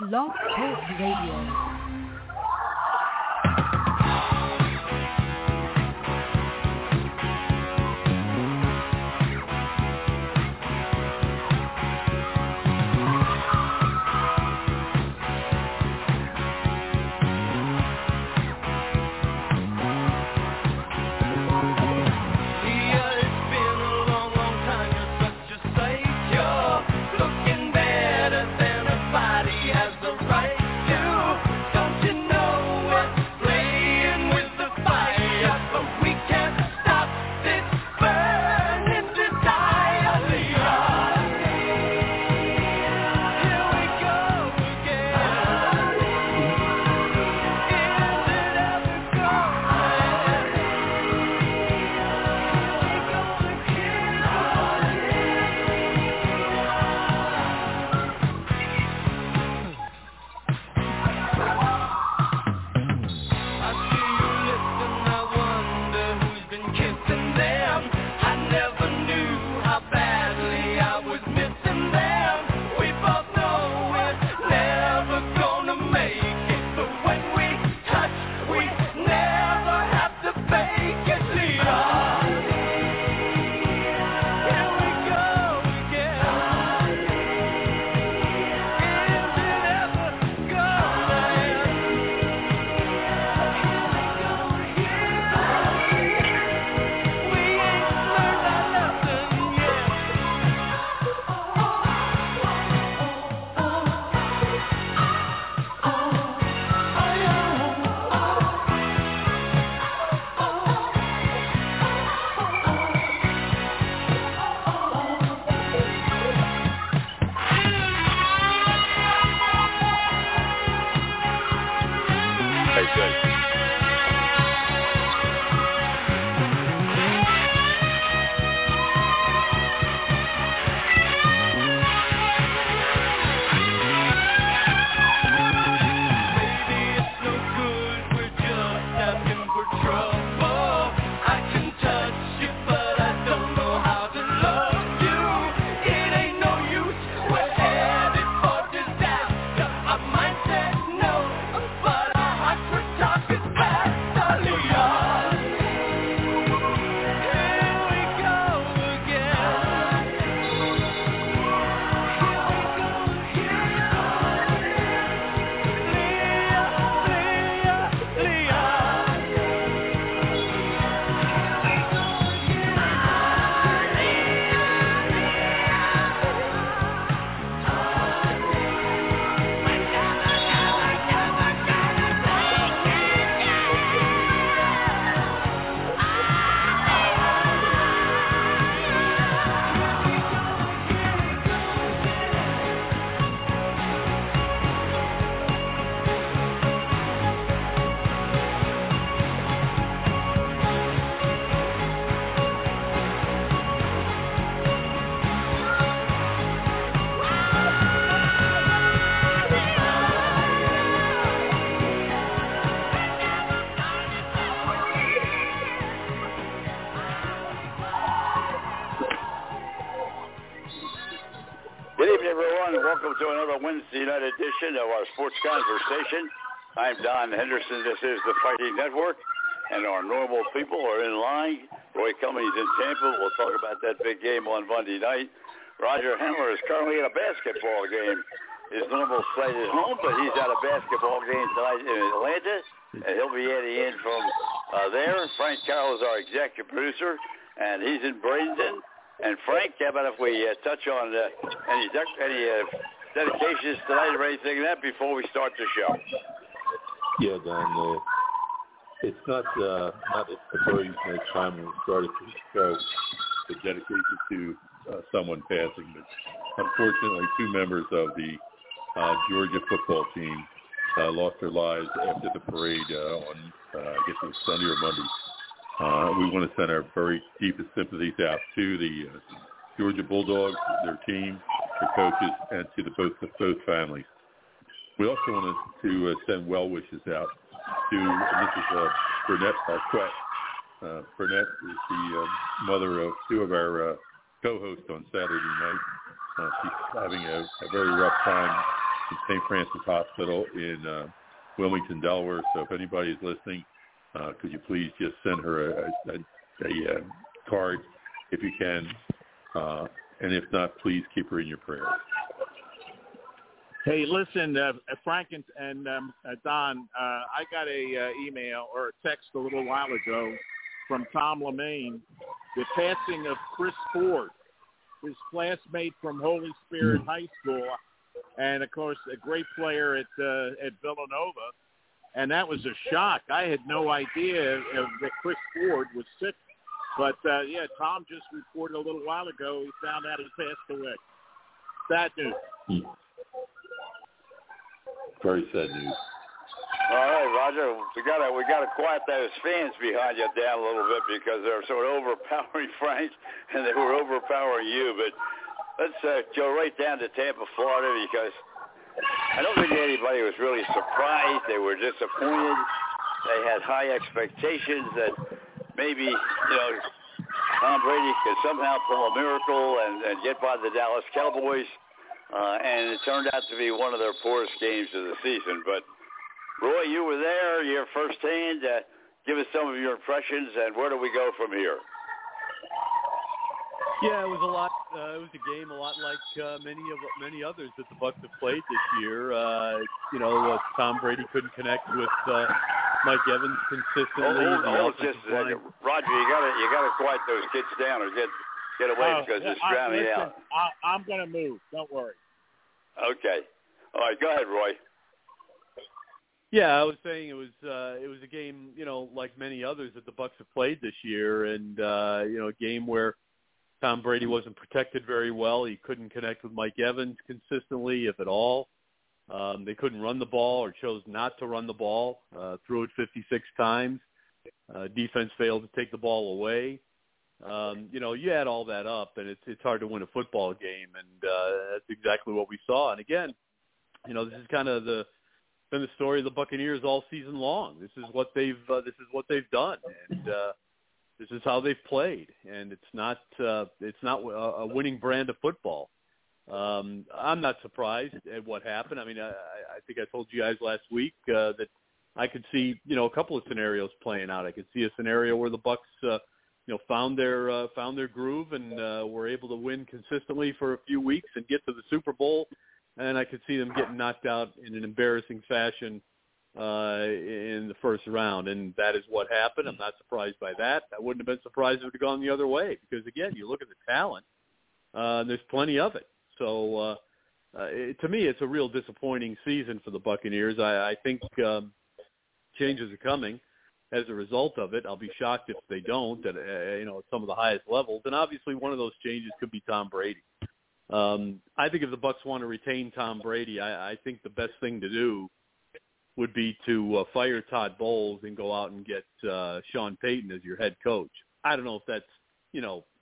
Love Talk Radio. Tonight edition of our Sports Conversation. I'm Don Henderson. This is the Fighting Network, and our normal people are in line. Roy Cummings in Tampa. We'll talk about that big game on Monday night. Roger Hendler is currently in a basketball game. His normal site is home, but he's at a basketball game tonight in Atlanta, and he'll be heading in from there. Frank Carroll is our executive producer, and he's in Bradenton. And Frank, how about if we touch on any dedications tonight or anything like that before we start the show? Yeah, Don. It's not a very nice time when we started the show, the dedication to someone passing, but unfortunately two members of the Georgia football team lost their lives after the parade on, I guess it was Sunday or Monday. We want to send our very deepest sympathies out to the Georgia Bulldogs, their team, their coaches, and to both families. We also wanted to send well wishes out to Mrs. Burnett Marquette. Burnett is the mother of two of our co-hosts on Saturday night. She's having a very rough time at St. Francis Hospital in Wilmington, Delaware. So if anybody's listening, could you please just send her a card if you can, and if not, please keep her in your prayers. Hey, listen, Frank and Don, I got an email or a text a little while ago from Tom LaMaine, the passing of Chris Ford, his classmate from Holy Spirit High School, and, of course, a great player at Villanova. And that was a shock. I had no idea that Chris Ford was sick. But, yeah, Tom just reported a little while ago he found out he passed away. Sad news. Very sad news. All right, Roger, we gotta quiet those fans behind you down a little bit because they're sort of overpowering Frank and they were overpowering you. But let's go right down to Tampa, Florida, because I don't think anybody was really surprised. They were disappointed. They had high expectations that maybe, Tom Brady could somehow pull a miracle and get by the Dallas Cowboys. And it turned out to be one of their poorest games of the season. But, Roy, you were there. You're firsthand. Give us some of your impressions, and where do we go from here? Yeah, it was a lot. It was a game a lot like many others that the Bucs have played this year. Tom Brady couldn't connect with Mike Evans consistently. Roger, you gotta quiet those kids down or get away because it's drowning out. I'm gonna move. Don't worry. Okay. All right. Go ahead, Roy. Yeah, I was saying it was a game, like many others that the Bucs have played this year, and a game where Tom Brady wasn't protected very well. He couldn't connect with Mike Evans consistently, if at all. They couldn't run the ball or chose not to run the ball. Threw it 56 times. Defense failed to take the ball away. You add all that up, and it's hard to win a football game, and that's exactly what we saw. And again, this is kind of been the story of the Buccaneers all season long. This is what they've done, and this is how they've played. And it's not a winning brand of football. I'm not surprised at what happened. I mean, I think I told you guys last week that I could see a couple of scenarios playing out. I could see a scenario where the Bucs found their groove and were able to win consistently for a few weeks and get to the Super Bowl. And I could see them getting knocked out in an embarrassing fashion in the first round. And that is what happened. I'm not surprised by that. I wouldn't have been surprised if it had gone the other way because, again, you look at the talent, and there's plenty of it. So, to me, it's a real disappointing season for the Buccaneers. I think changes are coming as a result of it. I'll be shocked if they don't at, at some of the highest levels. And obviously one of those changes could be Tom Brady. I think if the Bucs want to retain Tom Brady, I think the best thing to do would be to fire Todd Bowles and go out and get Sean Payton as your head coach. I don't know if that's,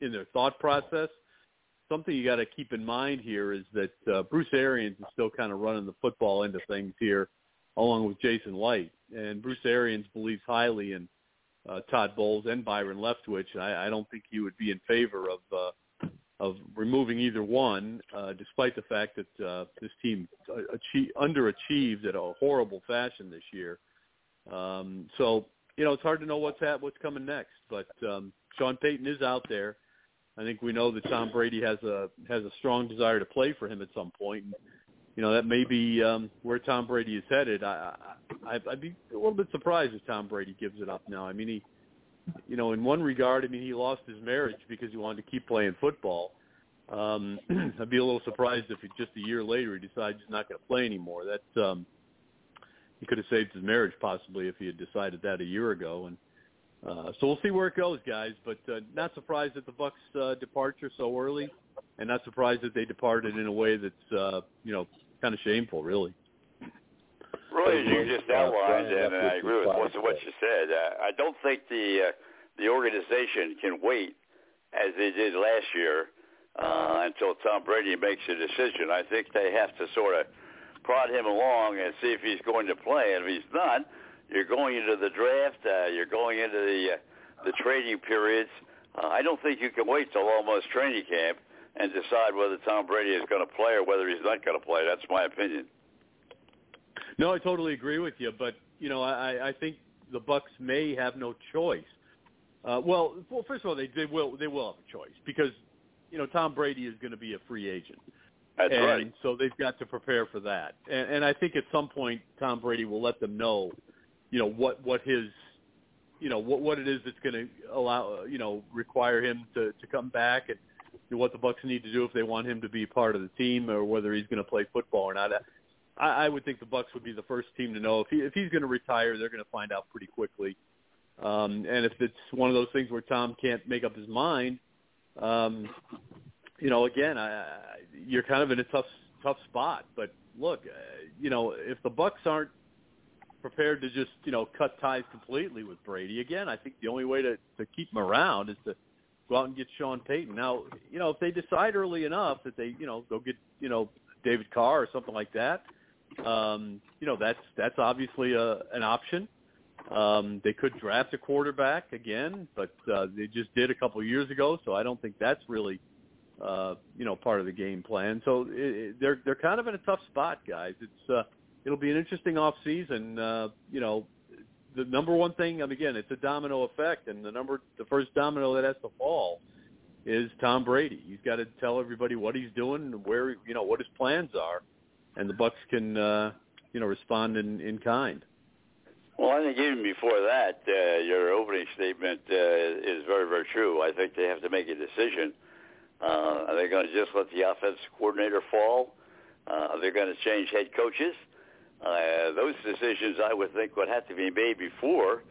in their thought process. Something you got to keep in mind here is that Bruce Arians is still kind of running the football end of things here, along with Jason Light. And Bruce Arians believes highly in Todd Bowles and Byron Leftwich. I don't think he would be in favor of removing either one, despite the fact that this team underachieved in a horrible fashion this year. It's hard to know what's coming next. But Sean Payton is out there. I think we know that Tom Brady has a strong desire to play for him at some point. And, that may be where Tom Brady is headed. I'd be a little bit surprised if Tom Brady gives it up now. I mean, he... in one regard, he lost his marriage because he wanted to keep playing football. I'd be a little surprised if just a year later he decides he's not going to play anymore. That he could have saved his marriage possibly if he had decided that a year ago. And so we'll see where it goes, guys. But not surprised at the Bucs' departure so early, and not surprised that they departed in a way that's kind of shameful, really. Roy, you just outlined, and I agree with most of what you said. I don't think the organization can wait, as they did last year, until Tom Brady makes a decision. I think they have to sort of prod him along and see if he's going to play. And if he's not, you're going into the draft. You're going into the trading periods. I don't think you can wait till almost training camp and decide whether Tom Brady is going to play or whether he's not going to play. That's my opinion. No, I totally agree with you, but you know, I think the Bucs may have no choice. Well, first of all, they will have a choice because you know Tom Brady is going to be a free agent. That's right. So they've got to prepare for that, and I think at some point Tom Brady will let them know, you know, what it is that's going to allow require him to come back and what the Bucs need to do if they want him to be part of the team or whether he's going to play football or not. I would think the Bucs would be the first team to know if he's going to retire. They're going to find out pretty quickly, and if it's one of those things where Tom can't make up his mind, again, you're kind of in a tough spot. But look, if the Bucs aren't prepared to just cut ties completely with Brady again, I think the only way to keep him around is to go out and get Sean Payton. Now, if they decide early enough that they go get David Carr or something like that, that's obviously an option. They could draft a quarterback again, but they just did a couple of years ago, so I don't think that's really part of the game plan. So they're kind of in a tough spot, guys. It's it'll be an interesting off season. The number one thing, again, it's a domino effect, and the first domino that has to fall is Tom Brady. He's got to tell everybody what he's doing and where what his plans are, and the Bucs can respond in kind. Well, I think even before that, your opening statement is very, very true. I think they have to make a decision. Are they going to just let the offensive coordinator fall? Are they going to change head coaches? Those decisions, I would think, would have to be made before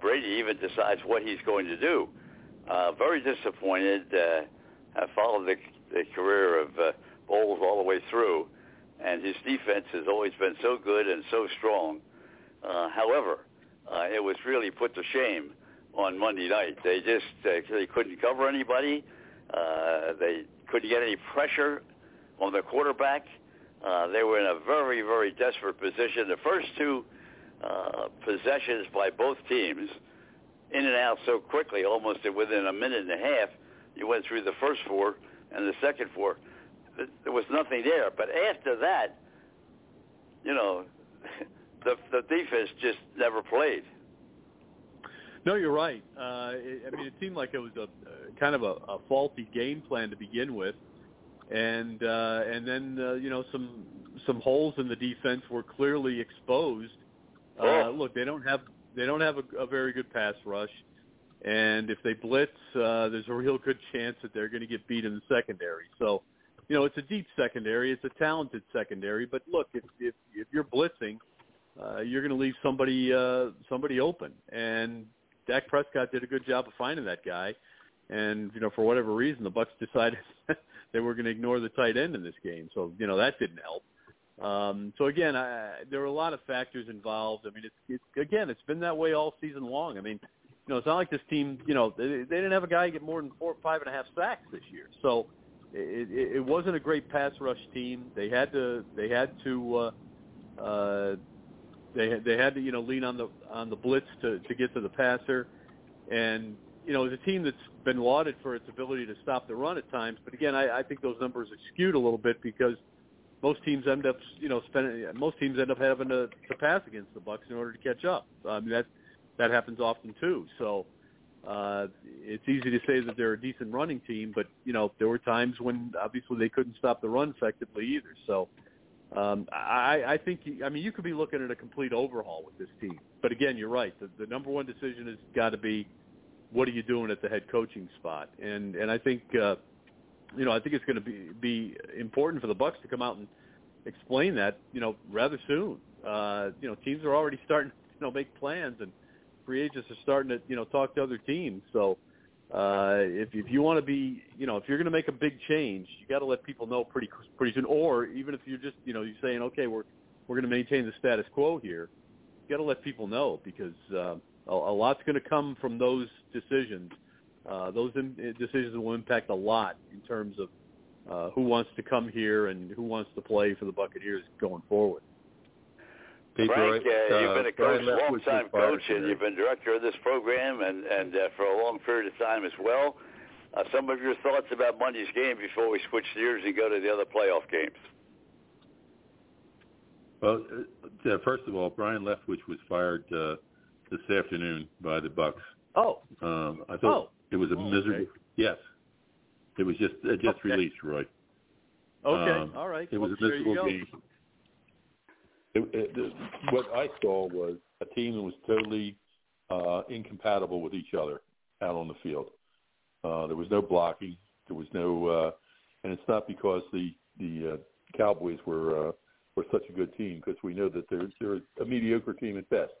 Brady even decides what he's going to do. Very disappointed. I followed the career of Bowles all the way through, and his defense has always been so good and so strong. However, it was really put to shame on Monday night. They just they couldn't cover anybody. They couldn't get any pressure on the quarterback. They were in a very, very desperate position. The first two possessions by both teams, in and out so quickly, almost within a minute and a half, you went through the first four and the second four. There was nothing there. But after that, the defense just never played. No, you're right. It seemed like it was a kind of a faulty game plan to begin with, and then some holes in the defense were clearly exposed. Look, they don't have a very good pass rush, and if they blitz, there's a real good chance that they're going to get beat in the secondary. So, it's a deep secondary, it's a talented secondary, but look, if you're blitzing, you're going to leave somebody open, and Dak Prescott did a good job of finding that guy. And for whatever reason, the Bucs decided they were going to ignore the tight end in this game, so that didn't help. So again, there were a lot of factors involved. It's been that way all season long. It's not like this team. They didn't have a guy get more than 5.5 sacks this year, so it wasn't a great pass rush team. They had to lean on the blitz to get to the passer, and it's a team that's been lauded for its ability to stop the run at times. But again, I think those numbers are skewed a little bit because most teams end up having to pass against the Bucs in order to catch up. That happens often too. So it's easy to say that they're a decent running team, but there were times when obviously they couldn't stop the run effectively either. So. I think you could be looking at a complete overhaul with this team. But again, you're right. The number one decision has got to be, what are you doing at the head coaching spot? And I think I think it's going to be important for the Bucs to come out and explain that rather soon. Teams are already starting to make plans, and free agents are starting to talk to other teams. So if you want to be, if you're going to make a big change, you got to let people know pretty soon. Or even if you're just, you're saying, okay, we're going to maintain the status quo here, you got to let people know because a lot's going to come from those decisions. Decisions will impact a lot in terms of who wants to come here and who wants to play for the Buccaneers going forward. Frank, you've been a coach, long-time coach, and you've been director of this program and for a long period of time as well. Some of your thoughts about Monday's game before we switch gears and go to the other playoff games. Well, first of all, Byron Leftwich was fired this afternoon by the Bucs. Oh. I thought it was a miserable. Okay. Yes. It was just released, Roy. Okay. All right. It was a miserable game. What I saw was a team that was totally incompatible with each other out on the field. There was no blocking. There was no, and it's not because the Cowboys were such a good team, because we know that they're a mediocre team at best.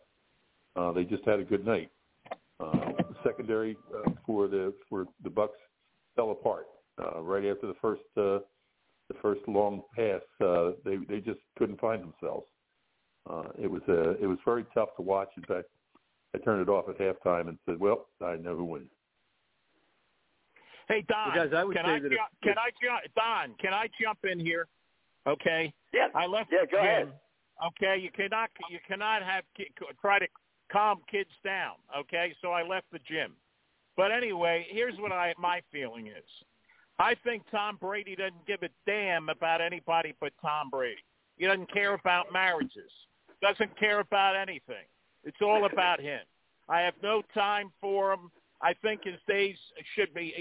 They just had a good night. The secondary for the Bucs fell apart right after the first long pass. They just couldn't find themselves. It was very tough to watch. In fact, I turned it off at halftime and said, "Well, I know who wins." Hey, Don, can I jump in here? Okay. Yeah. Go ahead. Okay, you cannot try to calm kids down. Okay, so I left the gym. But anyway, here's what my feeling is. I think Tom Brady doesn't give a damn about anybody but Tom Brady. He doesn't care about marriages. Doesn't care about anything. It's all about him. I have no time for him. I think his days should be,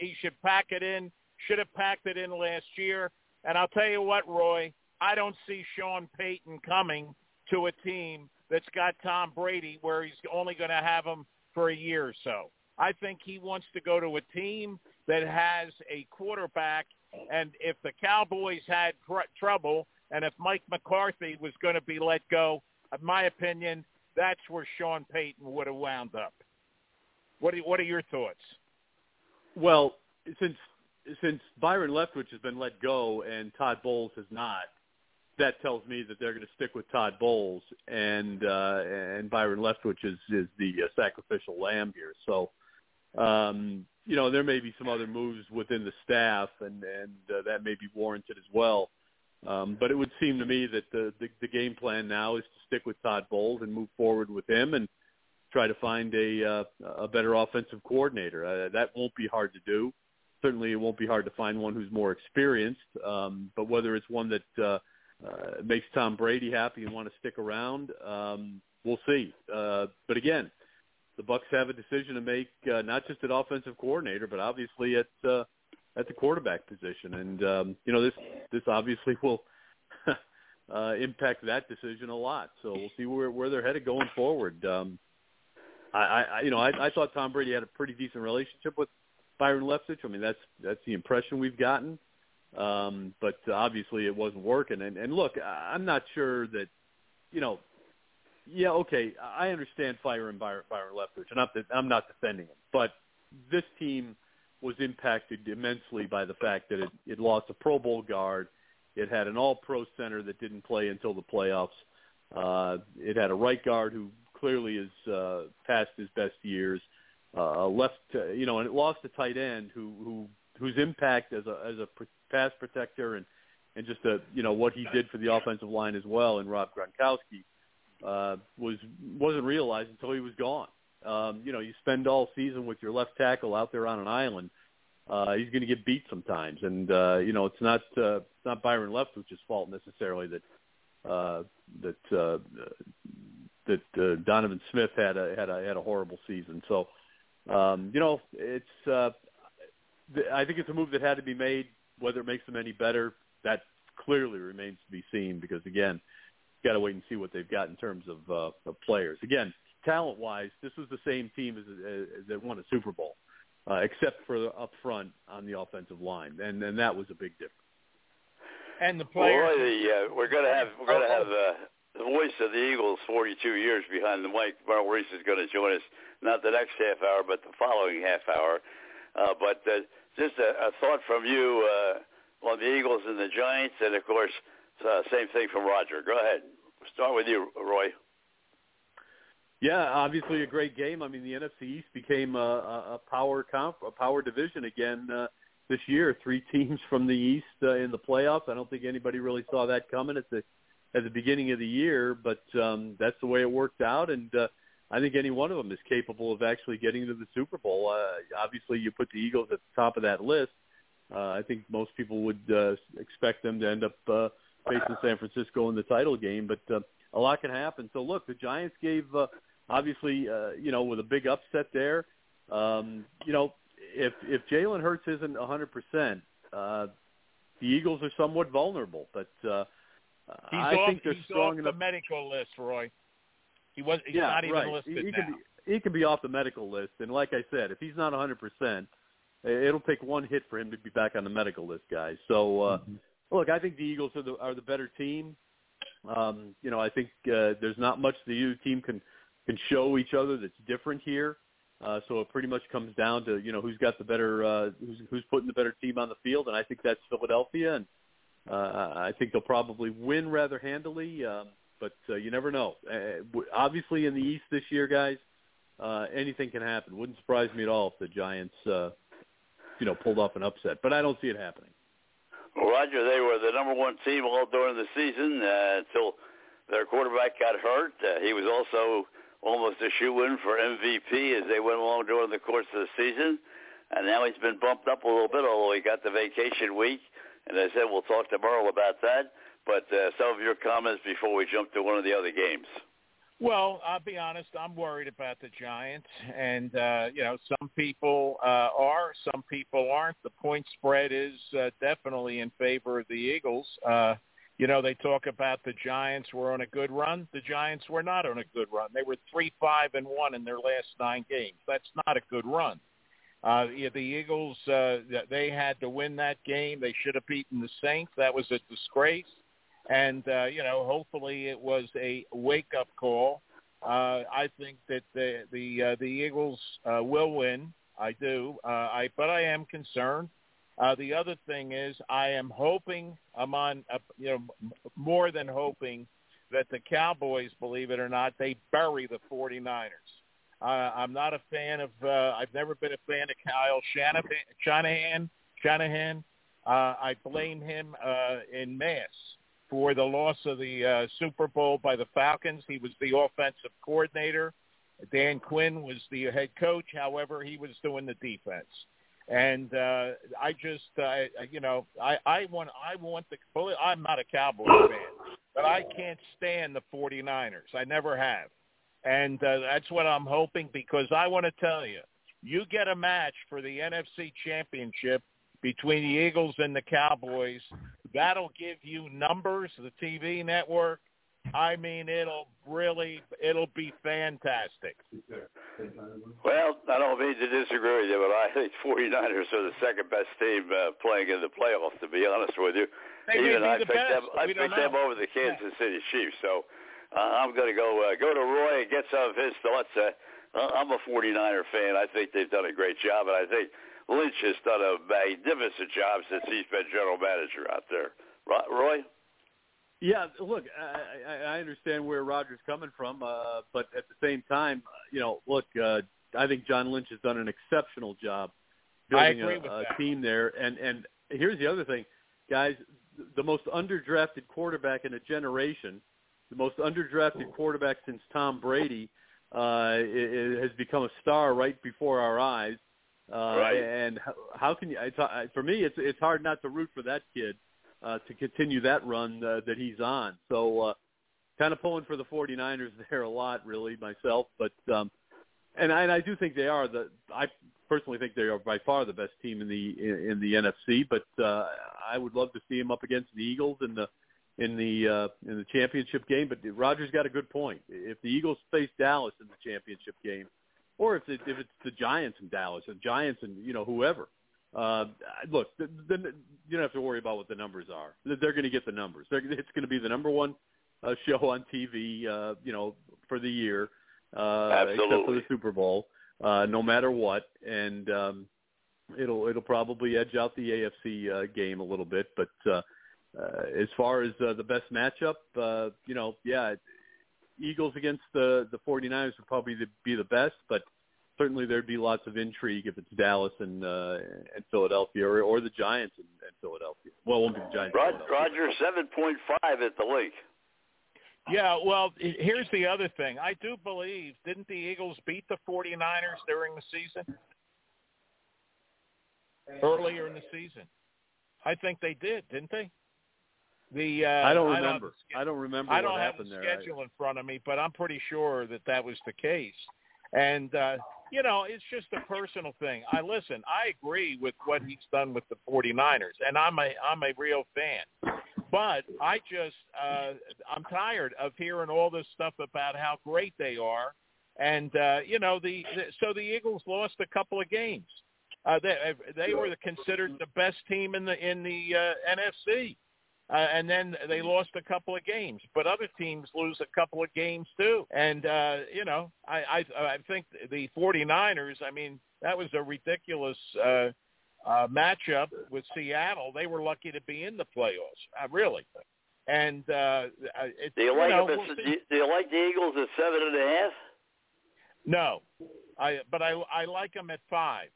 he should pack it in, should have packed it in last year. And I'll tell you what, Roy, I don't see Sean Payton coming to a team that's got Tom Brady where he's only going to have him for a year or so. I think he wants to go to a team that has a quarterback, and if the Cowboys had trouble and if Mike McCarthy was going to be let go, in my opinion, that's where Sean Payton would have wound up. What are your thoughts? Well, since Byron Leftwich has been let go and Todd Bowles has not, that tells me that they're going to stick with Todd Bowles, and Byron Leftwich is the sacrificial lamb here. So, there may be some other moves within the staff, and that may be warranted as well. But it would seem to me that the game plan now is to stick with Todd Bowles and move forward with him and try to find a better offensive coordinator. That won't be hard to do. Certainly it won't be hard to find one who's more experienced, but whether it's one that makes Tom Brady happy and want to stick around, we'll see. But again, the Bucs have a decision to make, not just at offensive coordinator, but obviously at the quarterback position. And, this obviously will impact that decision a lot. So we'll see where they're headed going forward. I thought Tom Brady had a pretty decent relationship with Byron Leftwich. I mean, that's the impression we've gotten. But obviously it wasn't working. And look, I'm not sure that, I understand firing Byron Leftwich, and I'm not defending him. But this team was impacted immensely by the fact that it lost a Pro Bowl guard. It had an all-pro center that didn't play until the playoffs. It had a right guard who clearly is past his best years. And it lost a tight end whose impact as a pass protector and just what he did for the offensive line as well, and Rob Gronkowski wasn't realized until he was gone. You spend all season with your left tackle out there on an island. He's going to get beat sometimes, and it's not Byron Leftwich's fault necessarily that Donovan Smith had a horrible season. So I think it's a move that had to be made. Whether it makes them any better, that clearly remains to be seen, because, again, you've got to wait and see what they've got in terms of players. Again, talent-wise, this was the same team as that won a Super Bowl, except for up front on the offensive line, and that was a big difference. And the players, we're going to have the voice of the Eagles 42 years behind the mic. Merrill Reese is going to join us, not the next half hour, but the following half hour. Just a thought from you on the Eagles and the Giants, and, of course, same thing from Roger. Go ahead. We'll start with you, Roy. Yeah, obviously a great game. I mean, the NFC East became a power division again this year. 3 teams from the East in the playoffs. I don't think anybody really saw that coming at the beginning of the year, but that's the way it worked out, and I think any one of them is capable of actually getting to the Super Bowl. Obviously, you put the Eagles at the top of that list. I think most people would expect them to end up facing San Francisco in the title game, but a lot can happen. So, look, the Giants gave, obviously, with a big upset there, if Jalen Hurts isn't 100%, the Eagles are somewhat vulnerable. But I think they're strong enough. He's off the medical list, Roy. He's not even listed now. He can be off the medical list. And like I said, if he's not 100%, it'll take one hit for him to be back on the medical list, guys. So, look, I think the Eagles are the better team. I think there's not much the U team can show each other that's different here. So it pretty much comes down to who's got the better, who's putting the better team on the field, and I think that's Philadelphia. And I think they'll probably win rather handily, but you never know. Obviously, in the East this year, guys, anything can happen. Wouldn't surprise me at all if the Giants, pulled off an upset, but I don't see it happening. Well, Roger, they were the number one team all during the season until their quarterback got hurt. He was also almost a shoo-in for MVP as they went along during the course of the season. And now he's been bumped up a little bit, although he got the vacation week. And as I said, we'll talk to Merrill about that. But some of your comments before we jump to one of the other games. Well, I'll be honest. I'm worried about the Giants. And, some people are, some people aren't. The point spread is definitely in favor of the Eagles. They talk about the Giants were on a good run. The Giants were not on a good run. They were 3-5-1 in their last 9 games. That's not a good run. The Eagles, they had to win that game. They should have beaten the Saints. That was a disgrace. And, hopefully it was a wake-up call. I think that the Eagles will win. I do. But I am concerned. The other thing is I am hoping, more than hoping that the Cowboys, believe it or not, they bury the 49ers. I'm not a fan of I've never been a fan of Kyle Shanahan. I blame him en masse for the loss of the Super Bowl by the Falcons. He was the offensive coordinator. Dan Quinn was the head coach. However, he was doing the defense. And I'm not a Cowboys fan, but I can't stand the 49ers. I never have. And that's what I'm hoping, because I want to tell you, you get a match for the NFC Championship between the Eagles and the Cowboys, that'll give you numbers, the TV network. I mean, it'll be fantastic. Well, I don't mean to disagree with you, but I think 49ers are the second-best team playing in the playoffs, to be honest with you. I picked them over the Kansas City Chiefs, so I'm going to go to Roy and get some of his thoughts. I'm a 49er fan. I think they've done a great job, and I think Lynch has done a magnificent job since he's been general manager out there. Roy? Yeah, look, I understand where Roger's coming from, but at the same time, I think John Lynch has done an exceptional job building a team there. And here's the other thing, guys, the most underdrafted quarterback in a generation, the most underdrafted quarterback since Tom Brady, has become a star right before our eyes. Right. And how can you? For me, it's hard not to root for that kid to continue that run that he's on. So, kind of pulling for the 49ers there a lot, really myself. But and I do think they are I personally think they are by far the best team in the NFC. But I would love to see them up against the Eagles in the championship game. But Roger's got a good point. If the Eagles face Dallas in the championship game, or if it's the Giants in Dallas, the Giants and whoever. Look, you don't have to worry about what the numbers are. They're going to get the numbers. It's going to be the number one show on TV, for the year, except for the Super Bowl, no matter what. And it'll probably edge out the AFC game a little bit. But as far as the best matchup, Eagles against the 49ers would probably be the best, but certainly there'd be lots of intrigue if it's Dallas and Philadelphia or the Giants and Philadelphia. Well, it won't be the Giants. Roger, 7.5 at the league. Yeah, well, here's the other thing. I do believe, didn't the Eagles beat the 49ers during the season? Earlier in the season. I think they did, didn't they? I don't remember. I don't have the schedule in front of me, but I'm pretty sure that that was the case. And you know, it's just a personal thing. I agree with what he's done with the 49ers, and I'm a real fan. But I just I'm tired of hearing all this stuff about how great they are, and you know, so the Eagles lost a couple of games. They were considered the best team in the NFC. And then they lost a couple of games, but other teams lose a couple of games too. And, you know, I think the 49ers, I mean, that was a ridiculous matchup with Seattle. They were lucky to be in the playoffs, really. And do you like the Eagles at 7.5? No, but I like them at 5.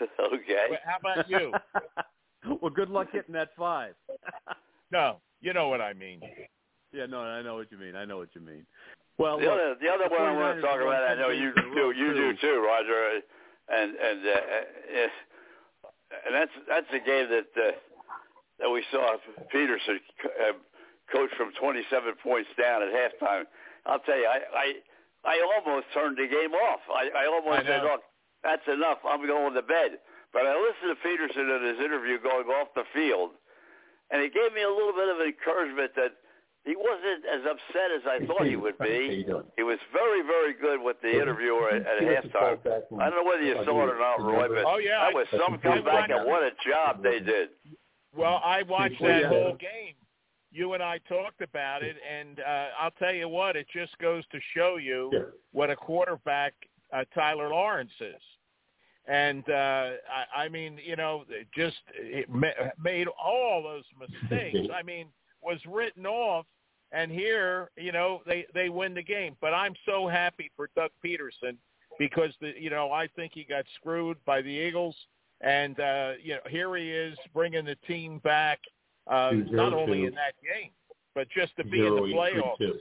Okay. But how about you? Well, good luck getting that 5. No, you know what I mean. Yeah, no, I know what you mean. Well, the other one I want to talk about, I know you do. You do too, Roger. And that's a game that we saw Peterson coach from 27 points down at halftime. I'll tell you, I almost turned the game off. I almost said, look, that's enough. I'm going to bed. But I listened to Peterson in his interview going off the field, and it gave me a little bit of encouragement that he wasn't as upset as I thought he would be. He was very, very good with the interviewer at halftime. I don't know whether you saw it or not, Roy, but that was some comeback, and what a job they did. Well, I watched that whole game. You and I talked about it, and I'll tell you what, it just goes to show you what a quarterback Tyler Lawrence is. And, I mean, you know, just made all those mistakes. I mean, was written off, and here, you know, they win the game. But I'm so happy for Doug Peterson because, you know, I think he got screwed by the Eagles. And, you know, here he is bringing the team back, not only in that game, but just to be in the playoffs.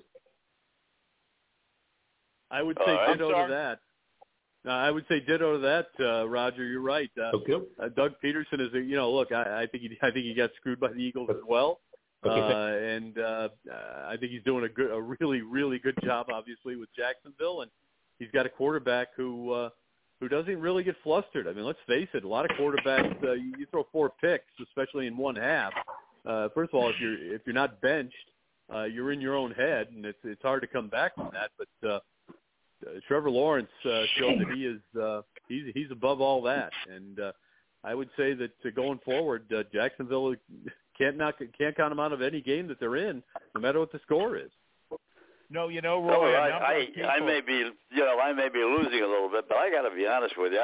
I would say ditto to that. I would say ditto to that, Roger. You're right. Okay. Doug Peterson is, you know, look, I think he got screwed by the Eagles as well, and I think he's doing a really, really good job, obviously, with Jacksonville, and he's got a quarterback who doesn't really get flustered. I mean, let's face it, a lot of quarterbacks, you throw 4 picks, especially in one half. First of all, if you're not benched, you're in your own head, and it's hard to come back from that, but. Trevor Lawrence showed that he is he's above all that, and I would say that going forward, Jacksonville can't count them out of any game that they're in, no matter what the score is. No, you know, Roy, I may be losing a little bit, but I got to be honest with you,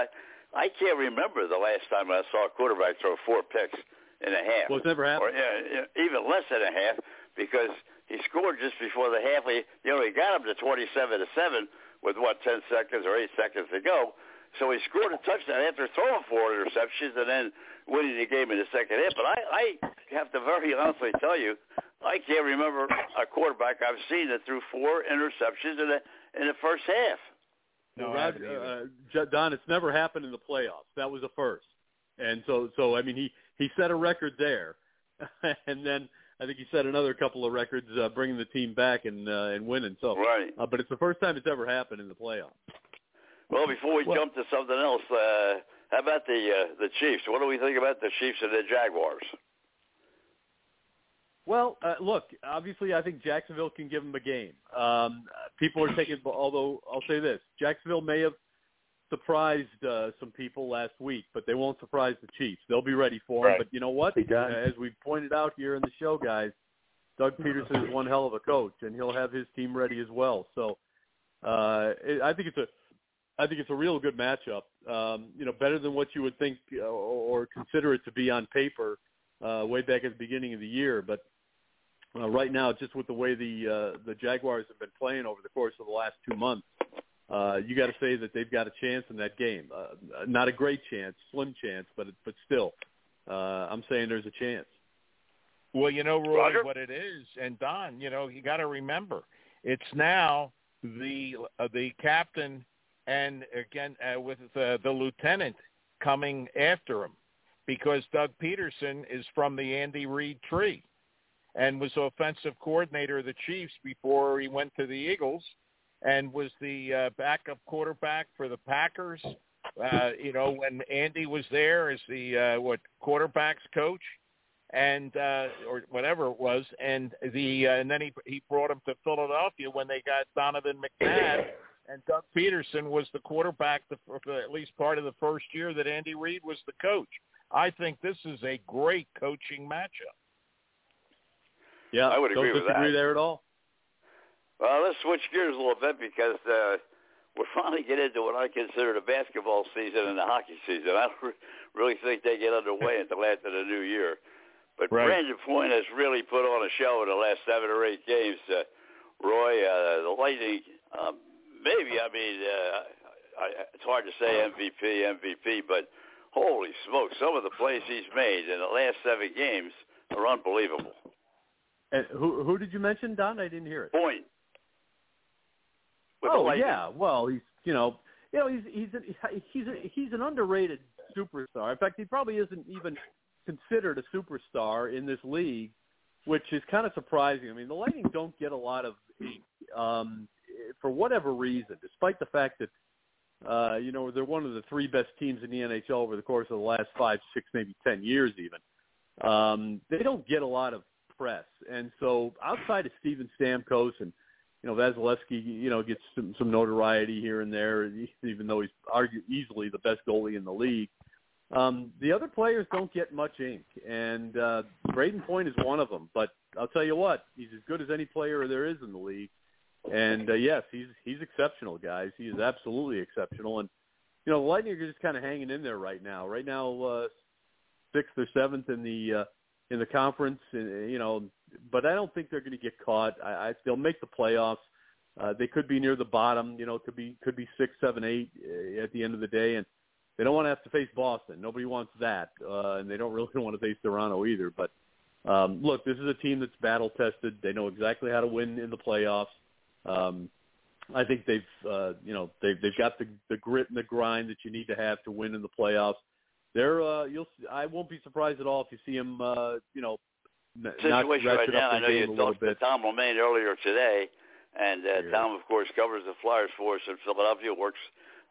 I can't remember the last time I saw a quarterback throw 4 picks in a half. Well, it's never happened, or even less than a half, because he scored just before the half. You know, he got him to 27-7. With, 10 seconds or 8 seconds to go. So he scored a touchdown after throwing 4 interceptions and then winning the game in the second half. But I have to very honestly tell you, I can't remember a quarterback I've seen that threw 4 interceptions in the first half. No, Roger, Don, it's never happened in the playoffs. That was a first. And so I mean, he set a record there. And then I think he set another couple of records, bringing the team back and winning. So, right. But it's the first time it's ever happened in the playoffs. Well, before we jump to something else, how about the Chiefs? What do we think about the Chiefs and the Jaguars? Well, look, obviously I think Jacksonville can give them a game. People are taking – although I'll say this, Jacksonville may have surprised some people last week, but they won't surprise the Chiefs. They'll be ready for them. Right. But you know what? As we've pointed out here in the show, guys, Doug Peterson is one hell of a coach, and he'll have his team ready as well. So I think it's a real good matchup. You know, better than what you would think or consider it to be on paper way back at the beginning of the year. But right now, just with the way the Jaguars have been playing over the course of the last 2 months. You got to say that they've got a chance in that game. Not a great chance, slim chance, but still, I'm saying there's a chance. Well, you know, Roy, Roger, what it is, and Don, you know, you got to remember, it's now the captain and again with the lieutenant coming after him because Doug Peterson is from the Andy Reid tree, and was offensive coordinator of the Chiefs before he went to the Eagles, and was the backup quarterback for the Packers, you know, when Andy was there as the, quarterback's coach, and or whatever it was. And the and then he brought him to Philadelphia when they got Donovan McNabb, and Doug Peterson was the quarterback for at least part of the first year that Andy Reid was the coach. I think this is a great coaching matchup. Yeah, I would agree with that. Don't disagree there at all. Well, let's switch gears a little bit because we're finally getting into what I consider the basketball season and the hockey season. I don't really think they get underway until after the new year. But right. Brayden Point has really put on a show in the last 7 or 8 games. Roy, the Lightning, maybe, I mean, it's hard to say MVP, but holy smokes, some of the plays he's made in the last 7 games are unbelievable. And who did you mention, Don? I didn't hear it. Point. Oh yeah, well he's he's an underrated superstar. In fact, he probably isn't even considered a superstar in this league, which is kind of surprising. I mean, the Lightning don't get a lot of for whatever reason, despite the fact that they're one of the 3 best teams in the NHL over the course of the last 5, 6, maybe 10 years even. They don't get a lot of press, and so outside of Steven Stamkos and Vasilevsky, gets some notoriety here and there, even though he's easily the best goalie in the league. The other players don't get much ink, and Brayden Point is one of them. But I'll tell you what, he's as good as any player there is in the league. And, yes, he's exceptional, guys. He is absolutely exceptional. And, the Lightning are just kind of hanging in there right now. Right now, 6th or 7th in the conference, but I don't think they're going to get caught. They'll make the playoffs. They could be near the bottom, could be 6, 7, 8 at the end of the day, and they don't want to have to face Boston. Nobody wants that, and they don't really want to face Toronto either. But, look, this is a team that's battle-tested. They know exactly how to win in the playoffs. I think they've got the grit and the grind that you need to have to win in the playoffs. I won't be surprised at all if you see him, situation right now. I know you talked to Tom LaMaine earlier today, and Tom, of course, covers the Flyers for us in Philadelphia, works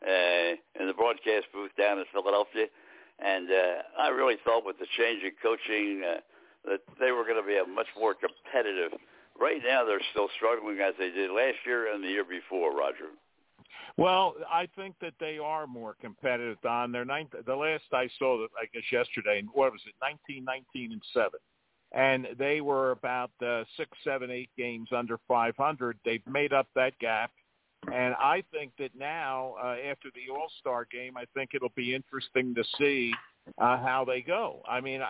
in the broadcast booth down in Philadelphia, and I really thought with the change in coaching that they were going to be a much more competitive. Right now they're still struggling as they did last year and the year before, Roger. Well, I think that they are more competitive, Don. They're the last I saw, I guess yesterday, what was it, 19-19-7. And they were about 6, 7, 8 games under 500. They've made up that gap. And I think that now, after the All-Star game, I think it'll be interesting to see how they go. I mean,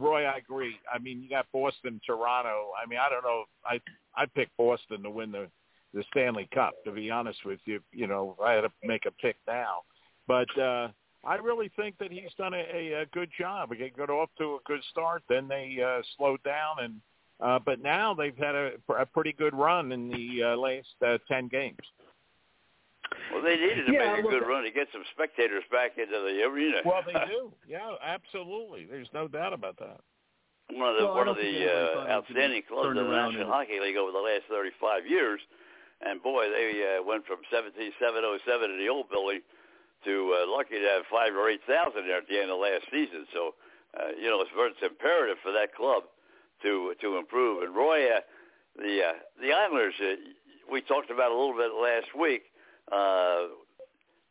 Roy, I agree. I mean, you got Boston, Toronto. I mean, I don't know. I'd pick Boston to win the Stanley Cup, to be honest with you. I had to make a pick now. But I really think that he's done a good job. He got off to a good start. Then they slowed down. But now they've had a pretty good run in the last 10 games. Well, they needed to make a good run to get some spectators back into the arena. Well, they do. Yeah, absolutely. There's no doubt about that. One of the outstanding clubs in the National Hockey League over the last 35 years. And, boy, they went from 17,707 in the old building to lucky to have 5,000 or 8,000 there at the end of last season. So, it's imperative for that club to improve. And, Roy, the Islanders, we talked about a little bit last week,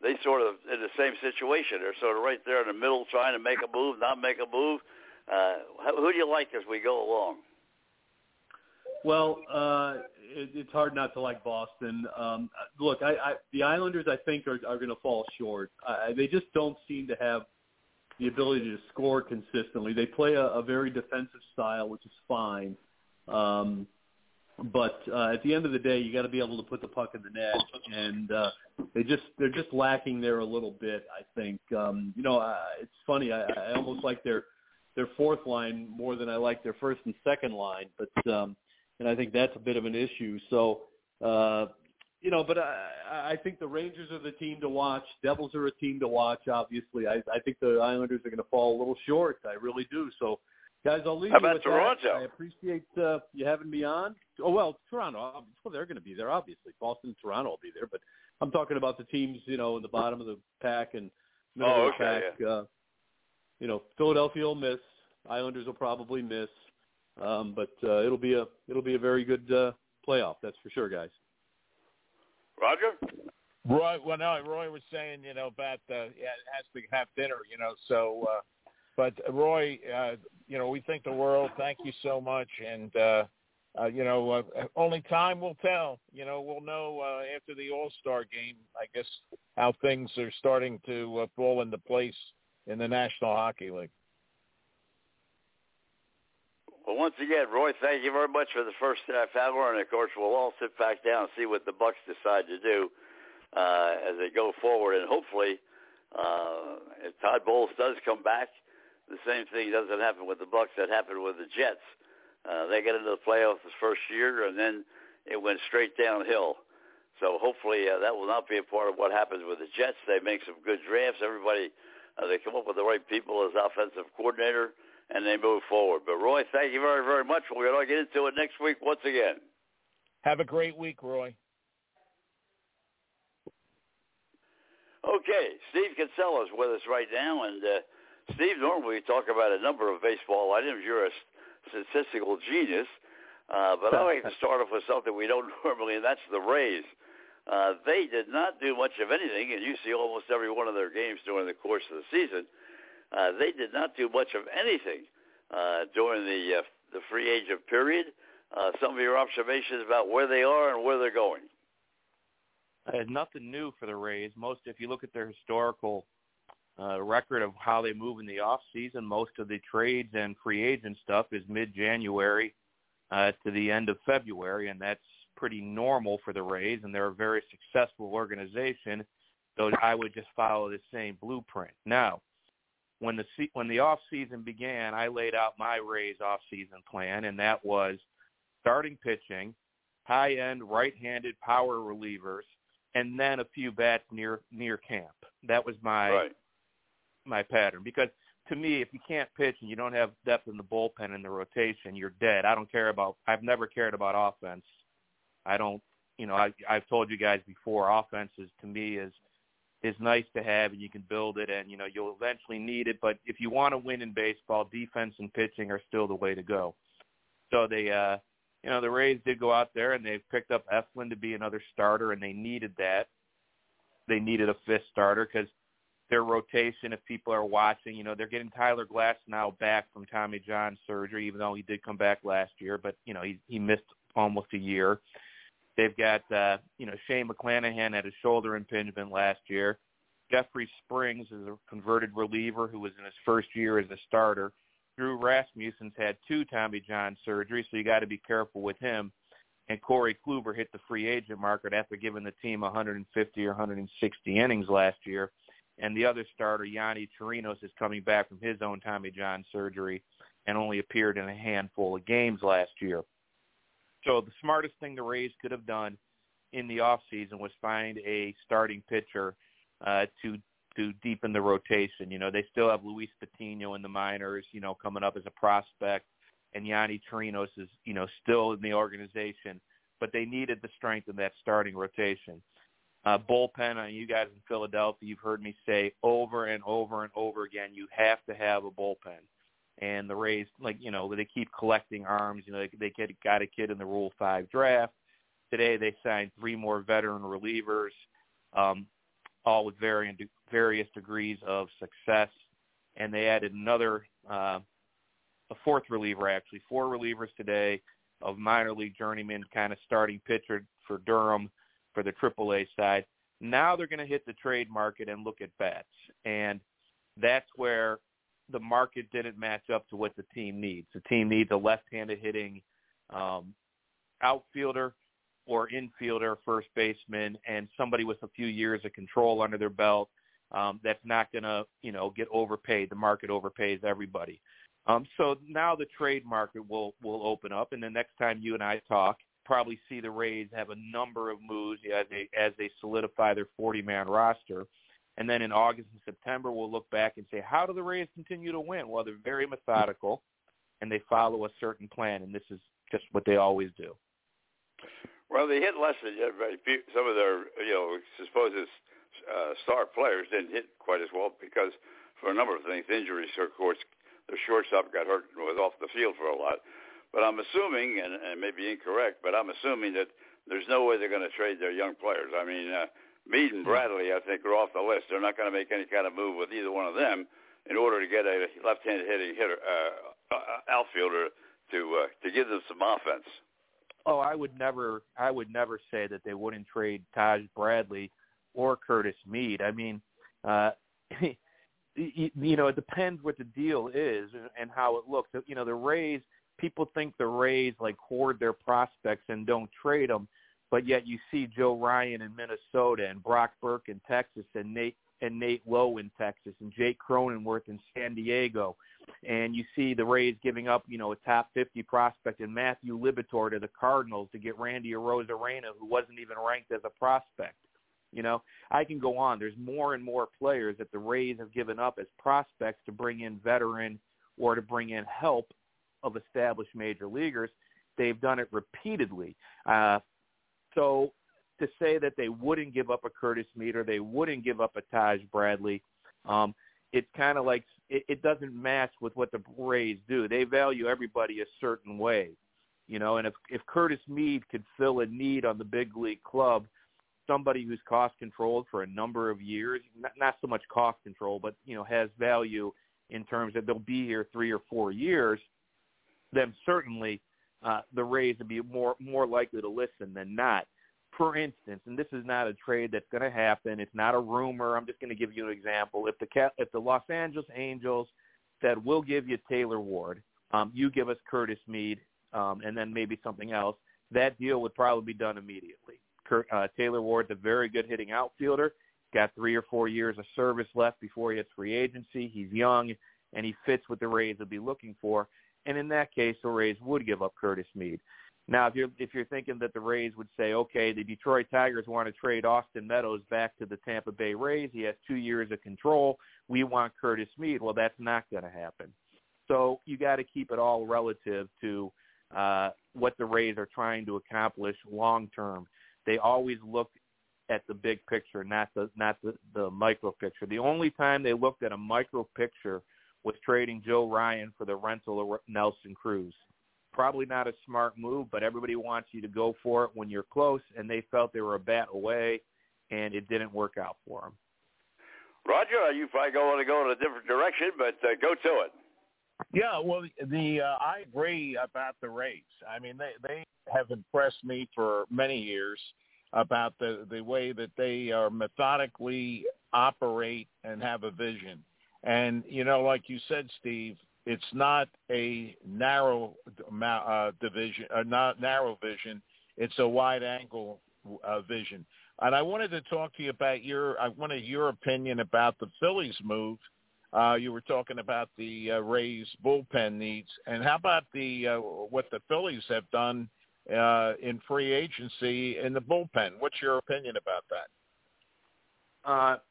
they sort of in the same situation. They're sort of right there in the middle trying to make a move, not make a move. Who do you like as we go along? Well, it's hard not to like Boston. Look, the Islanders, I think, are going to fall short. They just don't seem to have the ability to score consistently. They play a very defensive style, which is fine. But at the end of the day, you got to be able to put the puck in the net, and they're just lacking there a little bit, I think. It's funny. I almost like their fourth line more than I like their first and second line, but and I think that's a bit of an issue. So, but I think the Rangers are the team to watch. Devils are a team to watch, obviously. I think the Islanders are going to fall a little short. I really do. So Guys, I'll leave you with that. How about Toronto? I appreciate you having me on. Oh, well, Toronto, well, they're going to be there, obviously. Boston and Toronto will be there. But I'm talking about the teams, you know, in the bottom of the pack and middle of the pack. Yeah. You know, Philadelphia will miss. Islanders will probably miss. But it'll be a very good playoff, that's for sure, guys. Roger? Roy, well, no, Roy was saying, you know, about it has to have dinner, you know, so – but, Roy, you know, we think the world. Thank you so much. And, you know, only time will tell. You know, we'll know after the All-Star game, I guess, how things are starting to fall into place in the National Hockey League. Well, once again, Roy, thank you very much for the first half hour. And, of course, we'll all sit back down and see what the Bucks decide to do as they go forward. And hopefully if Todd Bowles does come back, the same thing doesn't happen with the Bucks that happened with the Jets. They got into the playoffs the first year, and then it went straight downhill. So hopefully that will not be a part of what happens with the Jets. They make some good drafts. Everybody, they come up with the right people as offensive coordinator, and they move forward. But, Roy, thank you very, very much. We're going to get into it next week once again. Have a great week, Roy. Okay, Steve Kinsella is with us right now, and Steve, normally we talk about a number of baseball items. You're a statistical genius, but I like to start off with something we don't normally, and that's the Rays. They did not do much of anything, and you see almost every one of their games during the course of the season. They did not do much of anything during the free agent period. Some of your observations about where they are and where they're going. Nothing new for the Rays. Most, if you look at their historical record of how they move in the off season, most of the trades and free agent stuff is mid-January to the end of February, and that's pretty normal for the Rays, and they're a very successful organization, so I would just follow the same blueprint. Now, when the off season began, I laid out my Rays off season plan, and that was starting pitching, high-end right-handed power relievers, and then a few bats near camp. That was my pattern. Because to me, if you can't pitch and you don't have depth in the bullpen and the rotation, you're dead. I've never cared about offense. I've told you guys before, offense is, to me, is nice to have, and you can build it, and, you know, you'll eventually need it. But if you want to win in baseball, defense and pitching are still the way to go. So they, you know, the Rays did go out there, and they've picked up Eflin to be another starter, and they needed that. They needed a fifth starter because their rotation, if people are watching, you know, they're getting Tyler Glasnow back from Tommy John surgery, even though he did come back last year, but, you know, he missed almost a year. They've got, you know, Shane McClanahan had a shoulder impingement last year. Jeffrey Springs is a converted reliever who was in his first year as a starter. Drew Rasmussen's had 2 Tommy John surgeries, so you got to be careful with him. And Corey Kluber hit the free agent market after giving the team 150 or 160 innings last year. And the other starter, Yanni Chirinos, is coming back from his own Tommy John surgery and only appeared in a handful of games last year. So the smartest thing the Rays could have done in the offseason was find a starting pitcher to deepen the rotation. You know, they still have Luis Patino in the minors, you know, coming up as a prospect, and Yanni Chirinos is, you know, still in the organization, but they needed the strength of that starting rotation. Bullpen, you guys in Philadelphia, you've heard me say over and over and over again, you have to have a bullpen. And the Rays, like, you know, they keep collecting arms. You know, they got a kid in the Rule 5 draft. Today they signed 3 more veteran relievers, all with various degrees of success, and they added another, a fourth reliever, actually. 4 relievers today of minor league journeyman kind of starting pitcher for Durham for the AAA side. Now they're going to hit the trade market and look at bats, and that's where the market didn't match up to what the team needs. The team needs a left-handed hitting outfielder or infielder, first baseman, and somebody with a few years of control under their belt that's not going to, you know, get overpaid. The market overpays everybody. So now the trade market will open up, and the next time you and I talk, probably see the Rays have a number of moves as they solidify their 40-man roster. And then in August and September, we'll look back and say, how do the Rays continue to win? Well, they're very methodical. and they follow a certain plan, and this is just what they always do. Well, they hit less than everybody. Some of their, supposed star players didn't hit quite as well because for a number of things, injuries, of course, the shortstop got hurt and was off the field for a lot. But I'm assuming, and it may be incorrect, but I'm assuming that there's no way they're going to trade their young players. I mean, Meade and Bradley, I think, are off the list. They're not going to make any kind of move with either one of them in order to get a left-handed hitting hitter, outfielder, to give them some offense. Oh, I would never say that they wouldn't trade Taj Bradley or Curtis Meade. I mean, it depends what the deal is and how it looks. You know, the Rays. People think the Rays hoard their prospects and don't trade them, but yet you see Joe Ryan in Minnesota and Brock Burke in Texas and Nate Lowe in Texas and Jake Cronenworth in San Diego, and you see the Rays giving up a top 50 prospect and Matthew Liberatore to the Cardinals to get Randy Arozarena, who wasn't even ranked as a prospect. I can go on. There's more and more players that the Rays have given up as prospects to bring in veteran or to bring in help of established major leaguers. They've done it repeatedly. So to say that they wouldn't give up a Curtis Meade or they wouldn't give up a Taj Bradley, it's kind of like it doesn't match with what the Rays do. They value everybody a certain way, and if Curtis Meade could fill a need on the big league club, somebody who's cost-controlled for a number of years, not so much cost-controlled, but, has value in terms that they'll be here 3 or 4 years, then certainly the Rays would be more likely to listen than not. For instance, and this is not a trade that's going to happen. It's not a rumor. I'm just going to give you an example. If the Los Angeles Angels said, we'll give you Taylor Ward, you give us Curtis Meade, and then maybe something else, that deal would probably be done immediately. Taylor Ward's a very good hitting outfielder. He's got 3 or 4 years of service left before he hits free agency. He's young, and he fits what the Rays would be looking for. And in that case, the Rays would give up Curtis Meade. Now, if you're thinking that the Rays would say, okay, the Detroit Tigers want to trade Austin Meadows back to the Tampa Bay Rays. He has 2 years of control. We want Curtis Meade. Well, that's not going to happen. So you got to keep it all relative to what the Rays are trying to accomplish long term. They always look at the big picture, not the micro picture. The only time they looked at a micro picture was trading Joe Ryan for the rental of Nelson Cruz. Probably not a smart move, but everybody wants you to go for it when you're close, and they felt they were a bat away, and it didn't work out for them. Roger, you probably want to go in a different direction, but go to it. Yeah, well, I agree about the Rays. I mean, they have impressed me for many years about the way that they are methodically operate and have a vision. And, like you said, Steve, it's not a narrow division, not narrow vision. It's a wide-angle vision. And I wanted to talk to you about your opinion about the Phillies move. You were talking about the Rays bullpen needs. And how about what the Phillies have done in free agency in the bullpen? What's your opinion about that?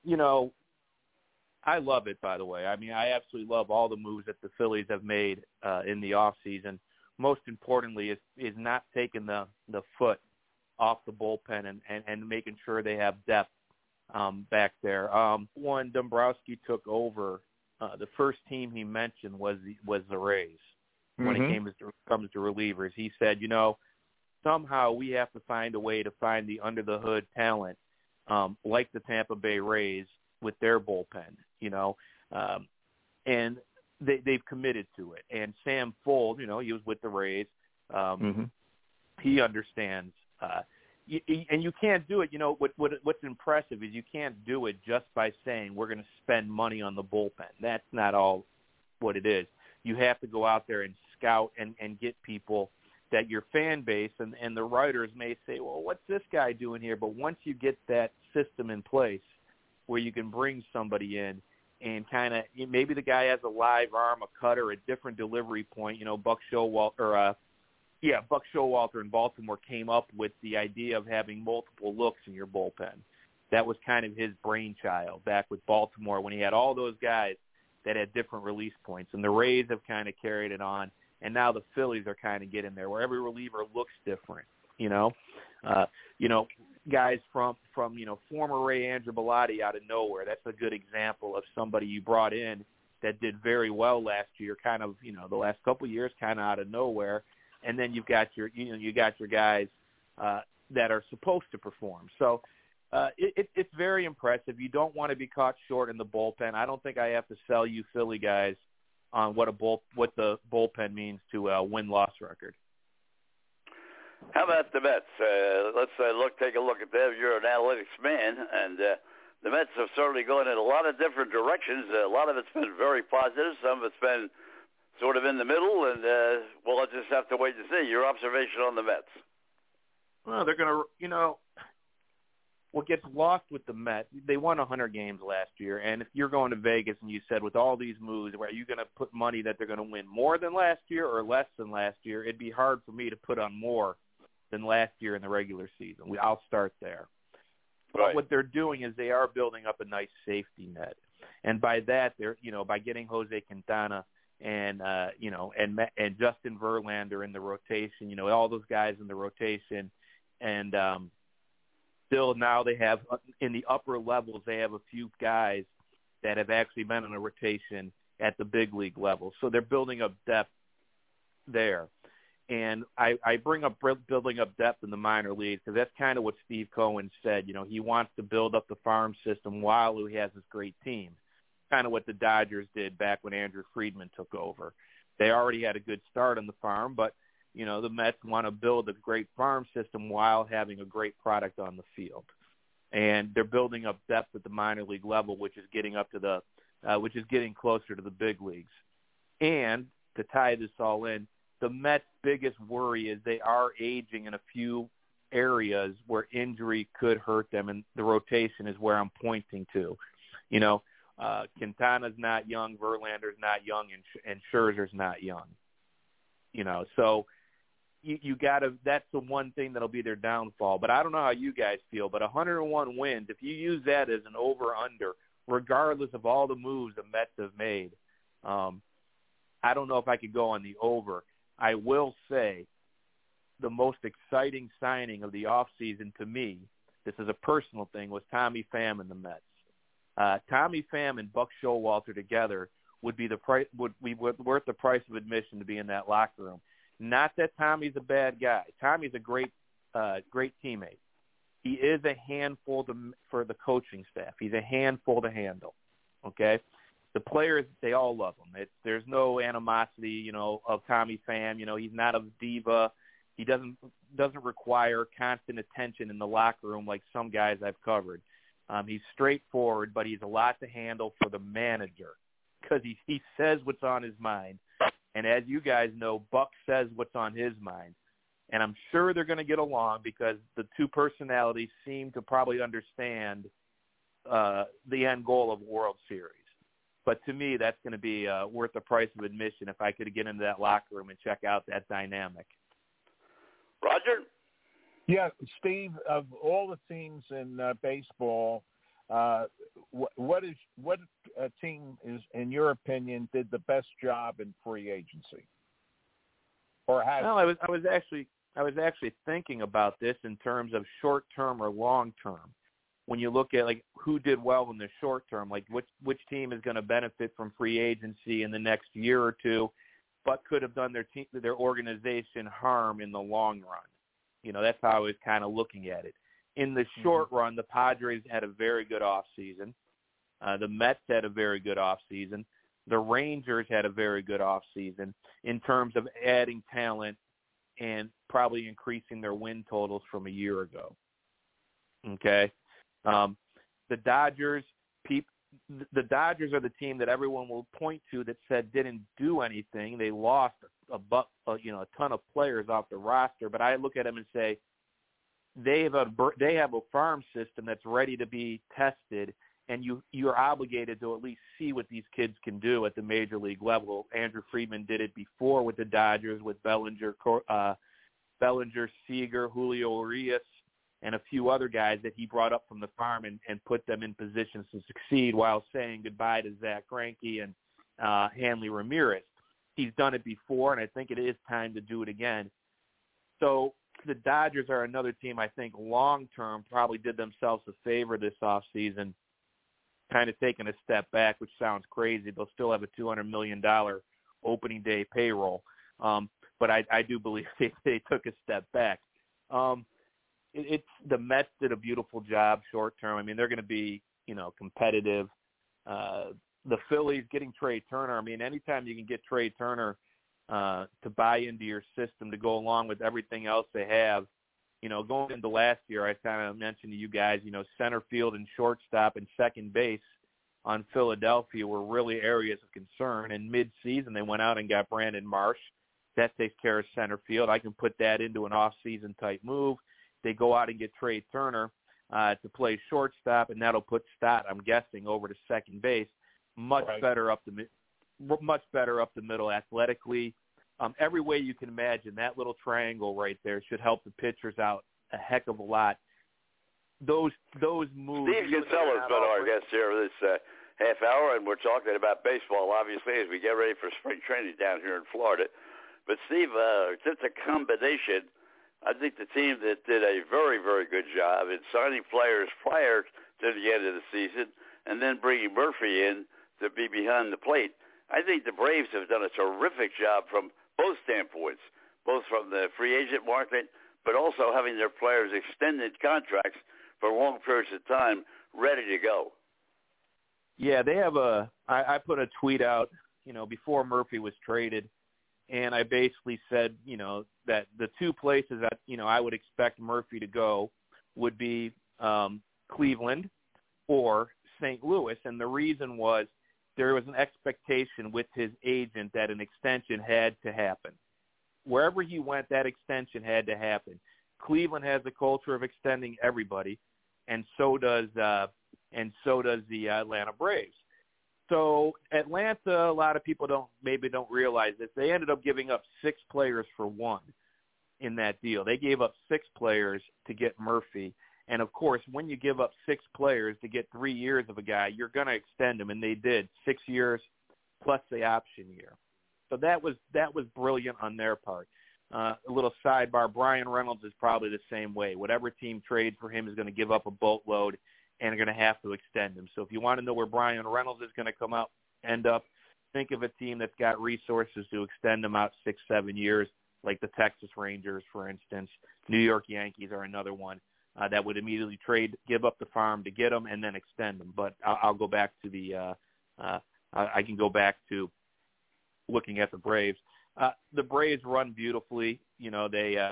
I love it, by the way. I mean, I absolutely love all the moves that the Phillies have made in the offseason. Most importantly is not taking the foot off the bullpen and making sure they have depth back there. When Dombrowski took over, the first team he mentioned was the Rays when it comes to relievers. He said, somehow we have to find a way to find the under-the-hood talent like the Tampa Bay Rays with their bullpen, and they've committed to it. And Sam Fold, he was with the Rays. He understands. And you can't do it. What's impressive is you can't do it just by saying we're going to spend money on the bullpen. That's not all what it is. You have to go out there and scout and get people that your fan base and the writers may say, well, what's this guy doing here? But once you get that system in place, where you can bring somebody in and kind of maybe the guy has a live arm, a cutter, a different delivery point. Buck Showalter in Baltimore came up with the idea of having multiple looks in your bullpen. That was kind of his brainchild back with Baltimore when he had all those guys that had different release points. And the Rays have kind of carried it on and now the Phillies are kind of getting there, where every reliever looks different. Guys from former Ray Androbalotti out of nowhere. That's a good example of somebody you brought in that did very well last year, kind of, the last couple of years, kind of out of nowhere. And then you've got your guys that are supposed to perform. So it's very impressive. You don't want to be caught short in the bullpen. I don't think I have to sell you Philly guys on what the bullpen means to a win-loss record. How about the Mets? Let's take a look at them. You're an analytics man, and the Mets have certainly gone in a lot of different directions. A lot of it's been very positive. Some of it's been sort of in the middle, and we'll just have to wait and see. Your observation on the Mets? Well, they're going to, what gets lost with the Mets, they won 100 games last year, and if you're going to Vegas and you said with all these moves, are you going to put money that they're going to win more than last year or less than last year? It'd be hard for me to put on more than last year in the regular season. I'll start there. Right. But what they're doing is they are building up a nice safety net. And by that, they're, by getting Jose Quintana and Justin Verlander in the rotation, all those guys in the rotation. And still now they have in the upper levels, they have a few guys that have actually been in a rotation at the big league level. So they're building up depth there. And I bring up building up depth in the minor leagues because that's kind of what Steve Cohen said. He wants to build up the farm system while he has this great team, kind of what the Dodgers did back when Andrew Friedman took over. They already had a good start on the farm, but, the Mets want to build a great farm system while having a great product on the field. And they're building up depth at the minor league level, which is getting up to which is getting closer to the big leagues. And to tie this all in, the Mets' biggest worry is they are aging in a few areas where injury could hurt them, and the rotation is where I'm pointing to. Quintana's not young, Verlander's not young, and Scherzer's not young. So you gotta. That's the one thing that'll be their downfall. But I don't know how you guys feel, but 101 wins, if you use that as an over-under, regardless of all the moves the Mets have made, I don't know if I could go on the over. I will say the most exciting signing of the offseason to me, this is a personal thing, was Tommy Pham and the Mets. Tommy Pham and Buck Showalter together would be the price, would be worth the price of admission to be in that locker room. Not that Tommy's a bad guy. Tommy's a great teammate. He is a handful for the coaching staff. He's a handful to handle, okay? The players, they all love him. There's no animosity, of Tommy Pham. He's not a diva. He doesn't require constant attention in the locker room like some guys I've covered. He's straightforward, but he's a lot to handle for the manager because he says what's on his mind. And as you guys know, Buck says what's on his mind. And I'm sure they're going to get along because the two personalities seem to probably understand the end goal of World Series. But to me, that's going to be worth the price of admission if I could get into that locker room and check out that dynamic. Roger? Yeah, Steve, of all the teams in baseball, what team is, in your opinion, did the best job in free agency? Or has? Well, I was actually thinking about this in terms of short term or long term. When you look at who did well in the short term, which team is going to benefit from free agency in the next year or two, but could have done their organization harm in the long run. That's how I was kind of looking at it. In the short run, the Padres had a very good offseason. The Mets had a very good offseason. The Rangers had a very good offseason in terms of adding talent and probably increasing their win totals from a year ago. Okay. The Dodgers, the Dodgers are the team that everyone will point to that said didn't do anything. They lost a ton of players off the roster, but I look at them and say they have a farm system that's ready to be tested, and you're obligated to at least see what these kids can do at the major league level. Andrew Friedman did it before with the Dodgers with Bellinger, Seager, Julio Urias, and a few other guys that he brought up from the farm and put them in positions to succeed while saying goodbye to Zach Greinke and Hanley Ramirez. he's done it before, and I think it is time to do it again. So the Dodgers are another team I think long-term probably did themselves a favor this offseason, kind of taking a step back, which sounds crazy. They'll still have a $200 million opening day payroll. But I do believe they took a step back. It's the Mets did a beautiful job short-term. I mean, they're going to be, you know, competitive. The Phillies getting Trey Turner. I mean, anytime you can get Trey Turner to buy into your system to go along with everything else they have, you know, going into last year, I kind of mentioned to you guys, you know, center field and shortstop and second base on Philadelphia were really areas of concern. And mid-season, they went out and got Brandon Marsh. That takes care of center field. I can put that into an off-season type move. They go out and get Trey Turner to play shortstop, and that'll put Stott, I'm guessing, over to second base. Much better up the middle athletically. Every way you can imagine, that little triangle right there should help the pitchers out a heck of a lot. Those moves. Steve Kinsella's been our guest here for this half hour, and we're talking about baseball, obviously, as we get ready for spring training down here in Florida. But, Steve, since a combination, I think the team that did a very, very good job in signing players prior to the end of the season and then bringing Murphy in to be behind the plate, I think the Braves have done a terrific job from both standpoints, both from the free agent market, but also having their players extended contracts for long periods of time ready to go. Yeah, they have a – I put a tweet out, you know, before Murphy was traded, and I basically said, you know, that the two places that, you know, I would expect Murphy to go would be Cleveland or St. Louis. And the reason was there was an expectation with his agent that an extension had to happen. Wherever he went, that extension had to happen. Cleveland has a culture of extending everybody, and so does the Atlanta Braves. So Atlanta, a lot of people don't realize this. They ended up giving up 6 players for one in that deal. They gave up 6 players to get Murphy. And, of course, when you give up 6 players to get 3 years of a guy, you're going to extend him, and they did, 6 years plus the option year. So that was brilliant on their part. A little sidebar, Brian Reynolds is probably the same way. Whatever team trades for him is going to give up a boatload and are going to have to extend him. So if you want to know where Brian Reynolds is going to end up, think of a team that's got resources to extend him out 6-7 years, like the Texas Rangers, for instance. New York Yankees are another one that would immediately trade, give up the farm to get him, and then extend him. But I'll go back to looking at the Braves. The Braves run beautifully. You know, they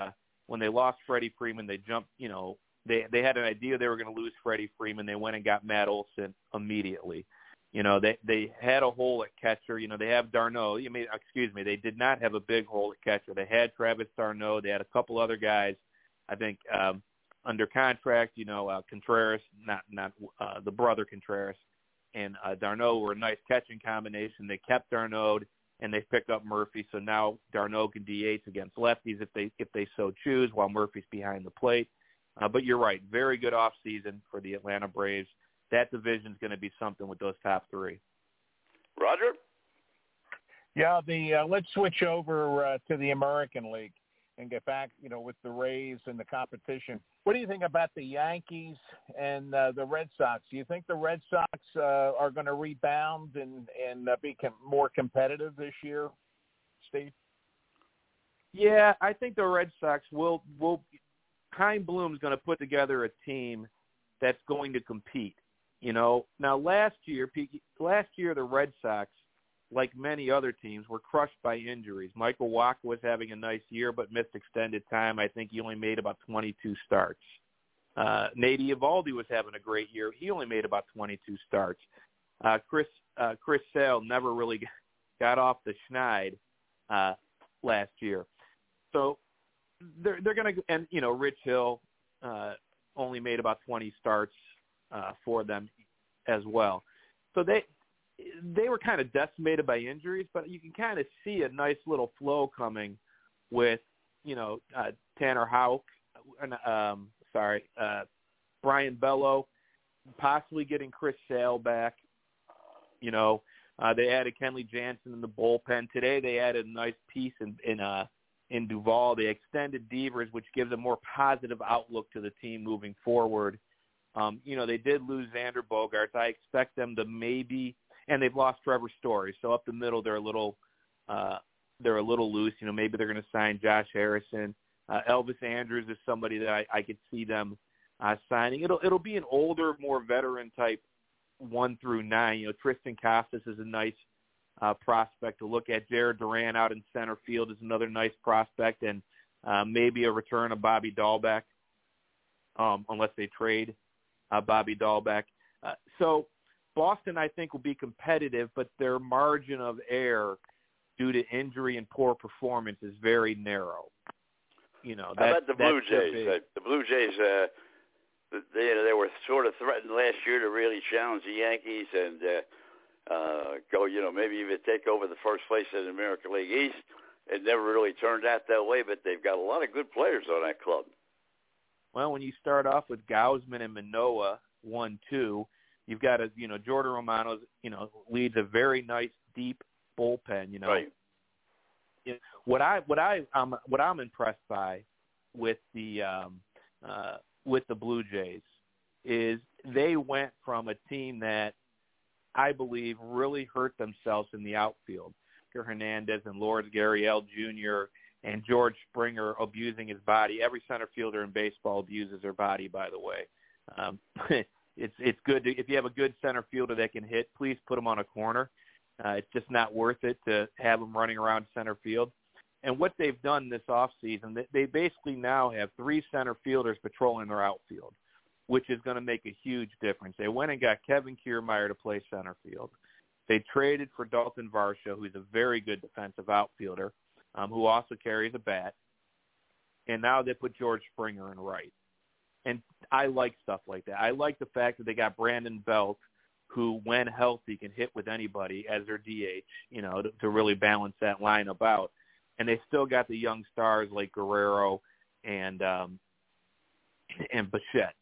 when they lost Freddie Freeman, they jumped, you know, They had an idea they were going to lose Freddie Freeman. They went and got Matt Olson immediately. You know, they had a hole at catcher. You know, they have D'Arnaud. They did not have a big hole at catcher. They had Travis D'Arnaud. They had a couple other guys, I think, under contract. You know, Contreras, not the brother Contreras, and D'Arnaud were a nice catching combination. They kept D'Arnaud, and they picked up Murphy. So now D'Arnaud can DH against lefties if they so choose, while Murphy's behind the plate. But you're right, very good offseason for the Atlanta Braves. That division's going to be something with those top three. Roger? Yeah, let's switch over to the American League and get back, you know, with the Rays and the competition. What do you think about the Yankees and the Red Sox? Do you think the Red Sox are going to rebound and be more competitive this year, Steve? Yeah, I think the Red Sox will – Heim Bloom's going to put together a team that's going to compete. You know, now last year the Red Sox, like many other teams, were crushed by injuries. Michael Wacha was having a nice year but missed extended time. I think he only made about 22 starts. Nate Eovaldi was having a great year. He only made about 22 starts. Chris Sale never really got off the schneid last year. So they're going to, and you know, Rich Hill only made about 20 starts for them as well. So they were kind of decimated by injuries, but you can kind of see a nice little flow coming with, you know, Tanner Houck, Brian Bello, possibly getting Chris Sale back. You know, They added Kenley Jansen in the bullpen. Today they added a nice piece in Duvall. They extended Devers, which gives a more positive outlook to the team moving forward. They did lose Xander Bogaerts. I expect them to maybe – and they've lost Trevor Story. So up the middle they're a little loose. You know, maybe they're going to sign Josh Harrison. Elvis Andrews is somebody that I could see them signing. It'll be an older, more veteran type 1 through 9. You know, Tristan Casas is a nice prospect to look at. Jared Duran out in center field is another nice prospect, and maybe a return of Bobby Dahlbeck, unless they trade Bobby Dahlbeck. So Boston, I think, will be competitive, but their margin of error due to injury and poor performance is very narrow. You know, I bet the Blue Jays. They were sort of threatened last year to really challenge the Yankees and go, you know, maybe even take over the first place in the American League East. It never really turned out that way, but they've got a lot of good players on that club. Well, when you start off with Gausman and Manoah 1-2, you've got Jordan Romano, leads a very nice deep bullpen. You know, right. What I'm impressed by with the Blue Jays is they went from a team that I believe really hurt themselves in the outfield. Hernandez and Lourdes Gurriel Jr. and George Springer abusing his body. Every center fielder in baseball abuses their body, by the way. It's good if you have a good center fielder that can hit, please put him on a corner. It's just not worth it to have him running around center field. And what they've done this offseason, they basically now have 3 center fielders patrolling their outfield, which is going to make a huge difference. They went and got Kevin Kiermaier to play center field. They traded for Dalton Varsho, who's a very good defensive outfielder, who also carries a bat. And now they put George Springer in right. And I like stuff like that. I like the fact that they got Brandon Belt, who, when healthy, can hit with anybody as their DH, to really balance that lineup out. And they still got the young stars like Guerrero and Bichette.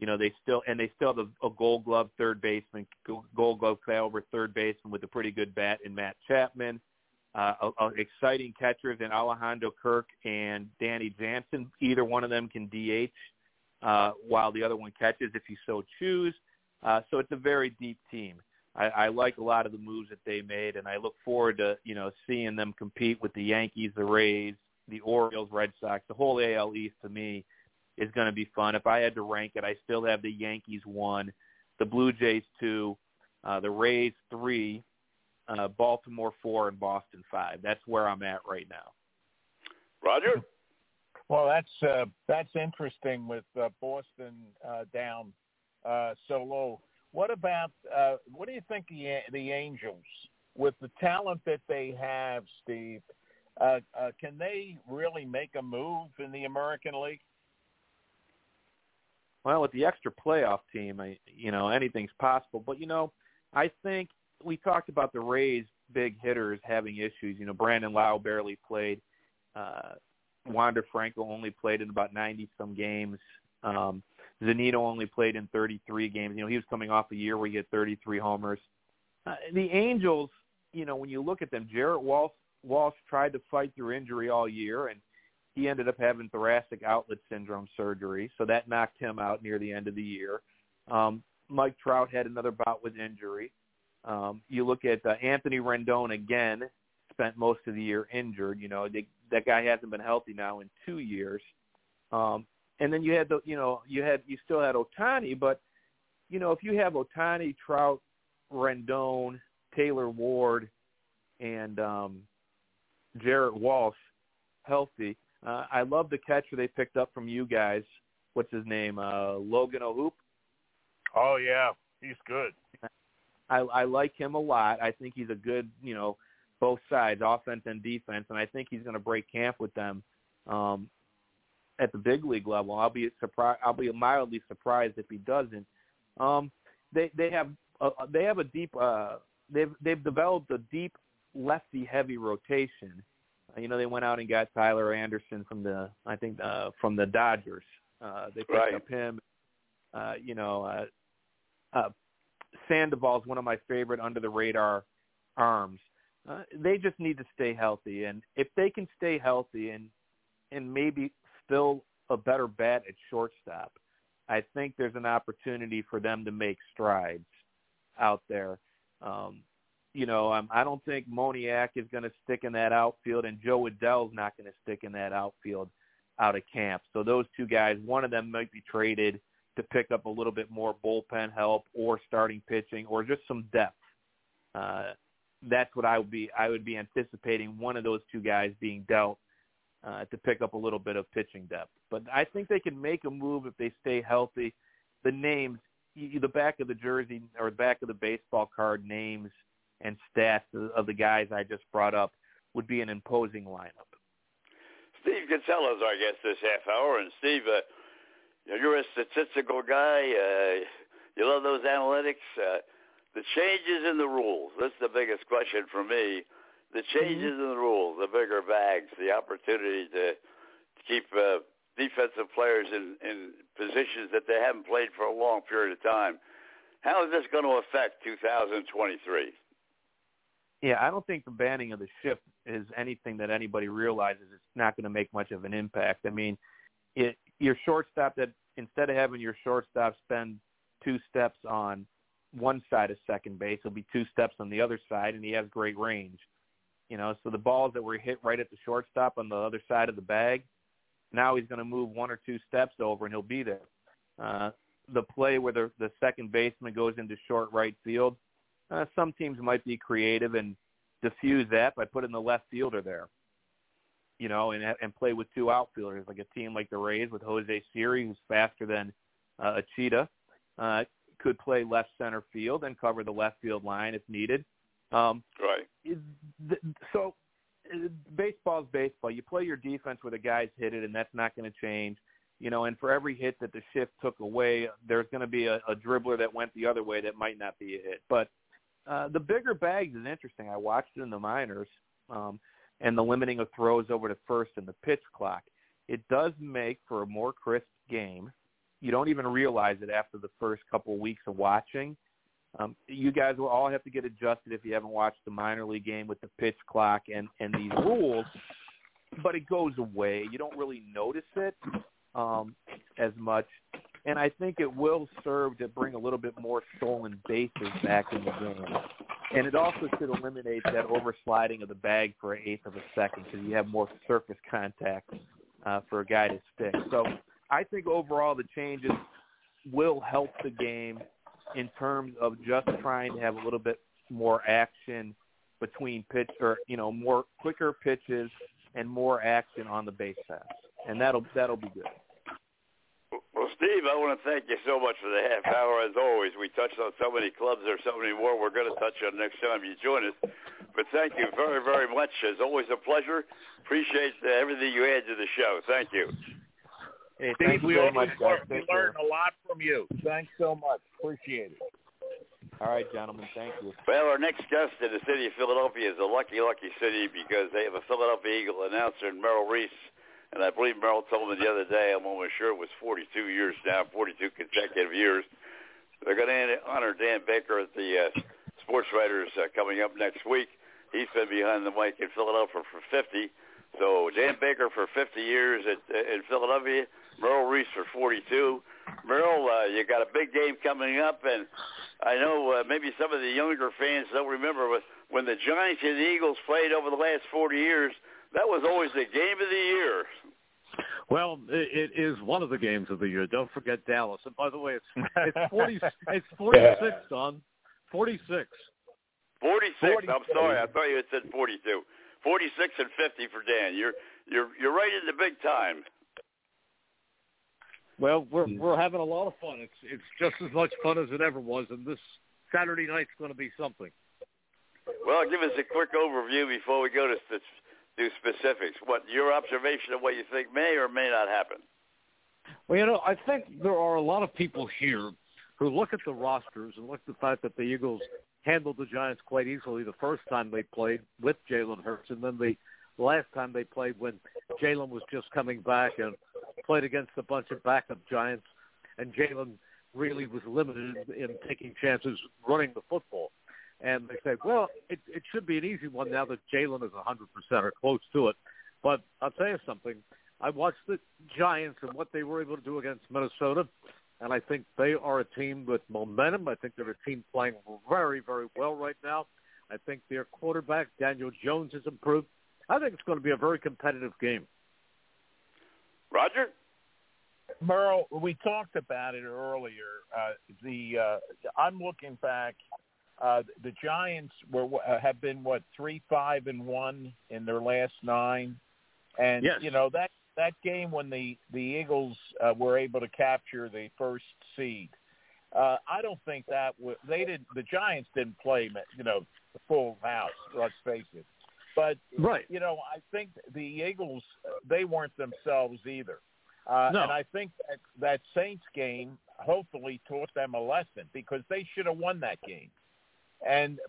They still have a Gold Glove third baseman, Gold Glove caliber third baseman with a pretty good bat in Matt Chapman. Exciting catchers in Alejandro Kirk and Danny Jansen. Either one of them can DH while the other one catches if you so choose. So it's a very deep team. I like a lot of the moves that they made, and I look forward to, seeing them compete with the Yankees, the Rays, the Orioles, Red Sox. The whole AL East, to me, is going to be fun. If I had to rank it, I still have the Yankees 1, the Blue Jays 2, the Rays 3, Baltimore 4, and Boston 5. That's where I'm at right now. Roger? Well, that's interesting with Boston down so low. What about what do you think the Angels, with the talent that they have, Steve, can they really make a move in the American League? Well, with the extra playoff team, anything's possible. But, I think we talked about the Rays' big hitters having issues. Brandon Lau barely played. Wander Franco only played in about 90-some games. Zunino only played in 33 games. He was coming off a year where he had 33 homers. The Angels, when you look at them, Jarrett Walsh tried to fight through injury all year, and he ended up having thoracic outlet syndrome surgery, so that knocked him out near the end of the year. Mike Trout had another bout with injury. You look at Anthony Rendon again, spent most of the year injured. That guy hasn't been healthy now in 2 years. And then you still had Ohtani, but if you have Ohtani, Trout, Rendon, Taylor Ward, and Jarrett Walsh healthy, I love the catcher they picked up from you guys. What's his name? Logan O'Hoop. Oh yeah, he's good. I like him a lot. I think he's a good, both sides, offense and defense, and I think he's going to break camp with them. At the big league level, I'll be mildly surprised if he doesn't. They've developed a deep lefty heavy rotation. They went out and got Tyler Anderson from the Dodgers. They picked up him. Sandoval is one of my favorite under the radar arms. They just need to stay healthy. And if they can stay healthy and maybe fill a better bat at shortstop, I think there's an opportunity for them to make strides out there. I don't think Moniak is going to stick in that outfield, and Joe Adell's not going to stick in that outfield out of camp. So those two guys, one of them might be traded to pick up a little bit more bullpen help or starting pitching or just some depth. That's what I would be anticipating, one of those two guys being dealt to pick up a little bit of pitching depth. But I think they can make a move if they stay healthy. The names, the back of the jersey or the back of the baseball card names and stats of the guys I just brought up would be an imposing lineup. Steve Kinsella is our guest this half hour. And, Steve, you're a statistical guy. You love those analytics. The changes in the rules, that's the biggest question for me. The changes in the rules, the bigger bags, the opportunity to keep defensive players in positions that they haven't played for a long period of time. How is this going to affect 2023? Yeah, I don't think the banning of the shift is anything that anybody realizes. It's not going to make much of an impact. I mean, your shortstop, that instead of having your shortstop spend two steps on one side of second base, he'll be two steps on the other side, and he has great range. So the balls that were hit right at the shortstop on the other side of the bag, now he's going to move one or two steps over, and he'll be there. The play where the second baseman goes into short right field, some teams might be creative and diffuse that by putting the left fielder there, and play with two outfielders, like a team like the Rays with Jose Siri, who's faster than a cheetah, could play left center field and cover the left field line if needed. Right. So baseball's baseball. You play your defense where the guys hit it, and that's not going to change. And for every hit that the shift took away, there's going to be a dribbler that went the other way that might not be a hit. But the bigger bags is interesting. I watched it in the minors, and the limiting of throws over to first and the pitch clock. It does make for a more crisp game. You don't even realize it after the first couple of weeks of watching. You guys will all have to get adjusted if you haven't watched the minor league game with the pitch clock and these rules, but it goes away. You don't really notice it as much, and I think it will serve to bring a little bit more stolen bases back in the game. And it also should eliminate that oversliding of the bag for an eighth of a second because you have more surface contact for a guy to stick. So I think overall the changes will help the game in terms of just trying to have a little bit more action between pitch or, more quicker pitches and more action on the base paths. And that'll be good. Well, Steve, I want to thank you so much for the half hour. As always, we touched on so many clubs. There's so many more we're going to touch on next time you join us. But thank you very, very much. It's always a pleasure. Appreciate everything you add to the show. Thank you. Hey, Steve, we always learn a lot from you. Thanks so much. Appreciate it. All right, gentlemen. Thank you. Well, our next guest in the city of Philadelphia is a lucky, lucky city because they have a Philadelphia Eagle announcer in Merrill Reese. And I believe Merrill told me the other day, I'm almost sure it was 42 years now, 42 consecutive years. They're going to honor Dan Baker at the Sports Writers coming up next week. He's been behind the mic in Philadelphia for 50. So Dan Baker for 50 years in Philadelphia, Merrill Reese for 42. Merrill, you got a big game coming up, and I know maybe some of the younger fans don't remember, but when the Giants and the Eagles played over the last 40 years, that was always the game of the year. Well, it is one of the games of the year. Don't forget Dallas. And by the way, it's 46, son. 46. I'm sorry. I thought you had said 42. 46 and 50 for Dan. You're right in the big time. Well, we're having a lot of fun. It's just as much fun as it ever was, and this Saturday night's going to be something. Well, give us a quick overview before we go to do specifics. What your observation of what you think may or may not happen? Well, I think there are a lot of people here who look at the rosters and look at the fact that the Eagles handled the Giants quite easily the first time they played with Jalen Hurts, and then the last time they played when Jalen was just coming back and played against a bunch of backup Giants, and Jalen really was limited in taking chances running the football. And they say, well, it should be an easy one now that Jalen is 100% or close to it. But I'll tell you something. I watched the Giants and what they were able to do against Minnesota, and I think they are a team with momentum. I think they're a team playing very, very well right now. I think their quarterback, Daniel Jones, has improved. I think it's going to be a very competitive game. Roger? Merrill, we talked about it earlier. I'm looking back. The Giants have been, 3-5-1 in their last 9. And, yes. You know, that game when the Eagles were able to capture the first seed, I don't think the Giants didn't play, the full house, let's face it. But, right. You know, I think the Eagles, they weren't themselves either. No. And I think that Saints game hopefully taught them a lesson because they should have won that game.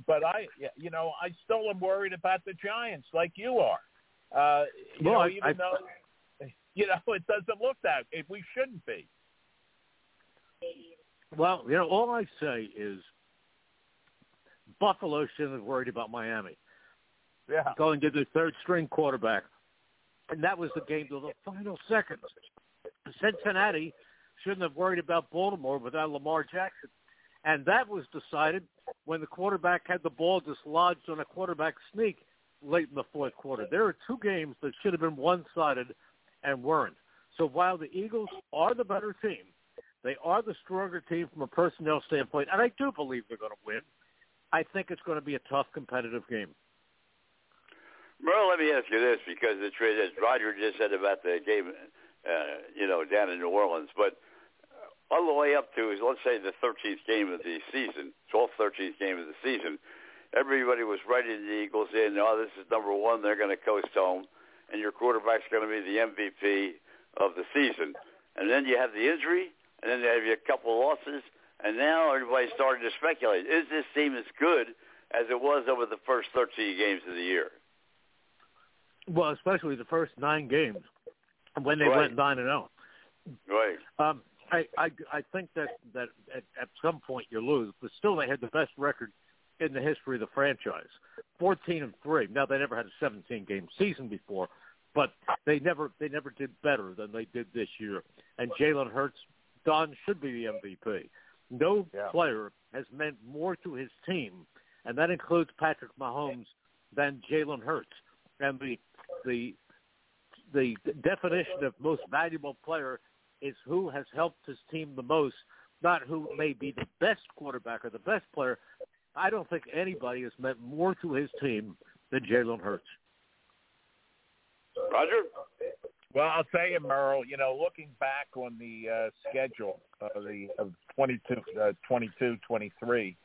But I still am worried about the Giants like you are. Even though it doesn't look that – we shouldn't be. Well, all I say is Buffalo shouldn't have worried about Miami. Yeah. Going to the third-string quarterback. And that was the game to the final seconds. Cincinnati shouldn't have worried about Baltimore without Lamar Jackson. And that was decided when the quarterback had the ball dislodged on a quarterback sneak late in the fourth quarter. There are two games that should have been one-sided and weren't. So while the Eagles are the better team, they are the stronger team from a personnel standpoint, and I do believe they're going to win. I think it's going to be a tough, competitive game. Merle, let me ask you this, because as Roger just said about the game, down in New Orleans, but all the way up to, let's say, the 13th game of the season, 12th, 13th game of the season, everybody was writing the Eagles in, this is number one, they're going to coast home, and your quarterback's going to be the MVP of the season. And then you have the injury, and then you have a couple losses, and now everybody's starting to speculate, is this team as good as it was over the first 13 games of the year? Well, especially the first 9 games when they went 9-0. Right. I think that at some point you lose, but still they had the best record in the history of the franchise, 14-3. Now they never had a 17-game season before, but they never did better than they did this year. And Jalen Hurts, Don, should be the MVP. No player has meant more to his team, and that includes Patrick Mahomes, than Jalen Hurts. And the definition of most valuable player is who has helped his team the most, not who may be the best quarterback or the best player. I don't think anybody has meant more to his team than Jalen Hurts. Roger? Well, I'll tell you, Merle, looking back on the schedule of 22-23,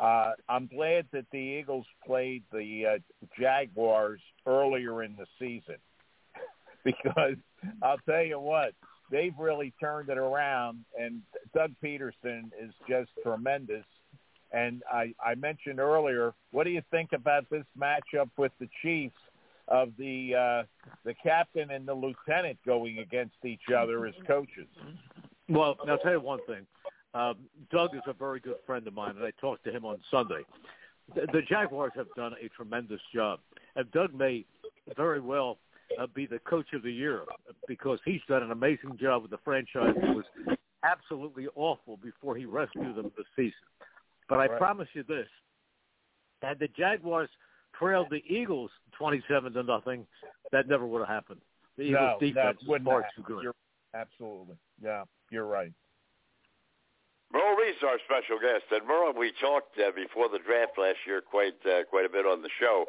I'm glad that the Eagles played the Jaguars earlier in the season because I'll tell you what, they've really turned it around, and Doug Peterson is just tremendous. And I mentioned earlier, what do you think about this matchup with the Chiefs of the captain and the lieutenant going against each other as coaches? Well, I'll tell you one thing. Doug is a very good friend of mine, and I talked to him on Sunday. The Jaguars have done a tremendous job, and Doug may very well be the coach of the year because he's done an amazing job with the franchise that was absolutely awful before he rescued them this season. But I promise you this, had the Jaguars trailed the Eagles 27-0, that never would have happened. The Eagles' defense is far too good. Absolutely. Yeah, you're right. Merle Reese, our special guest. And Merle, we talked before the draft last year quite a bit on the show.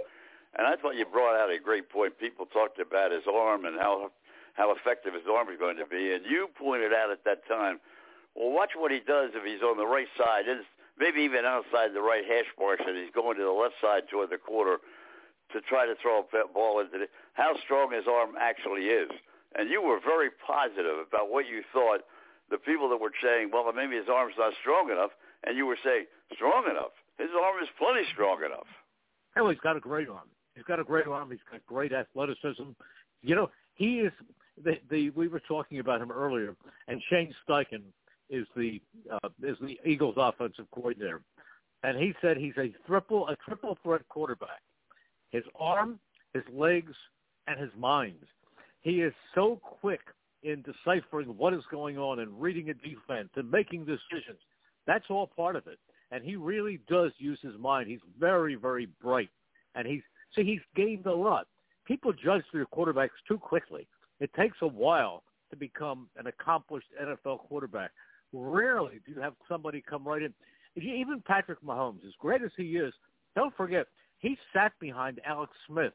And I thought you brought out a great point. People talked about his arm and how effective his arm is going to be. And you pointed out at that time, well, watch what he does if he's on the right side. It's maybe even outside the right hash marks, and he's going to the left side toward the quarter to try to throw a ball into it, how strong his arm actually is. And you were very positive about what you thought. The people that were saying, well, maybe his arm's not strong enough, and you were saying, strong enough. His arm is plenty strong enough. Well, he's got a great arm. He's got a great arm. He's got great athleticism. He is we were talking about him earlier, and Shane Steichen is the Eagles offensive coordinator. and he said he's a triple threat quarterback. His arm, his legs, and his mind. He is so quick in deciphering what is going on and reading a defense and making decisions. That's all part of it. And he really does use his mind. He's very, very bright. And he's gained a lot. People judge their quarterbacks too quickly. It takes a while to become an accomplished NFL quarterback. Rarely do you have somebody come right in. Even Patrick Mahomes, as great as he is, don't forget, he sat behind Alex Smith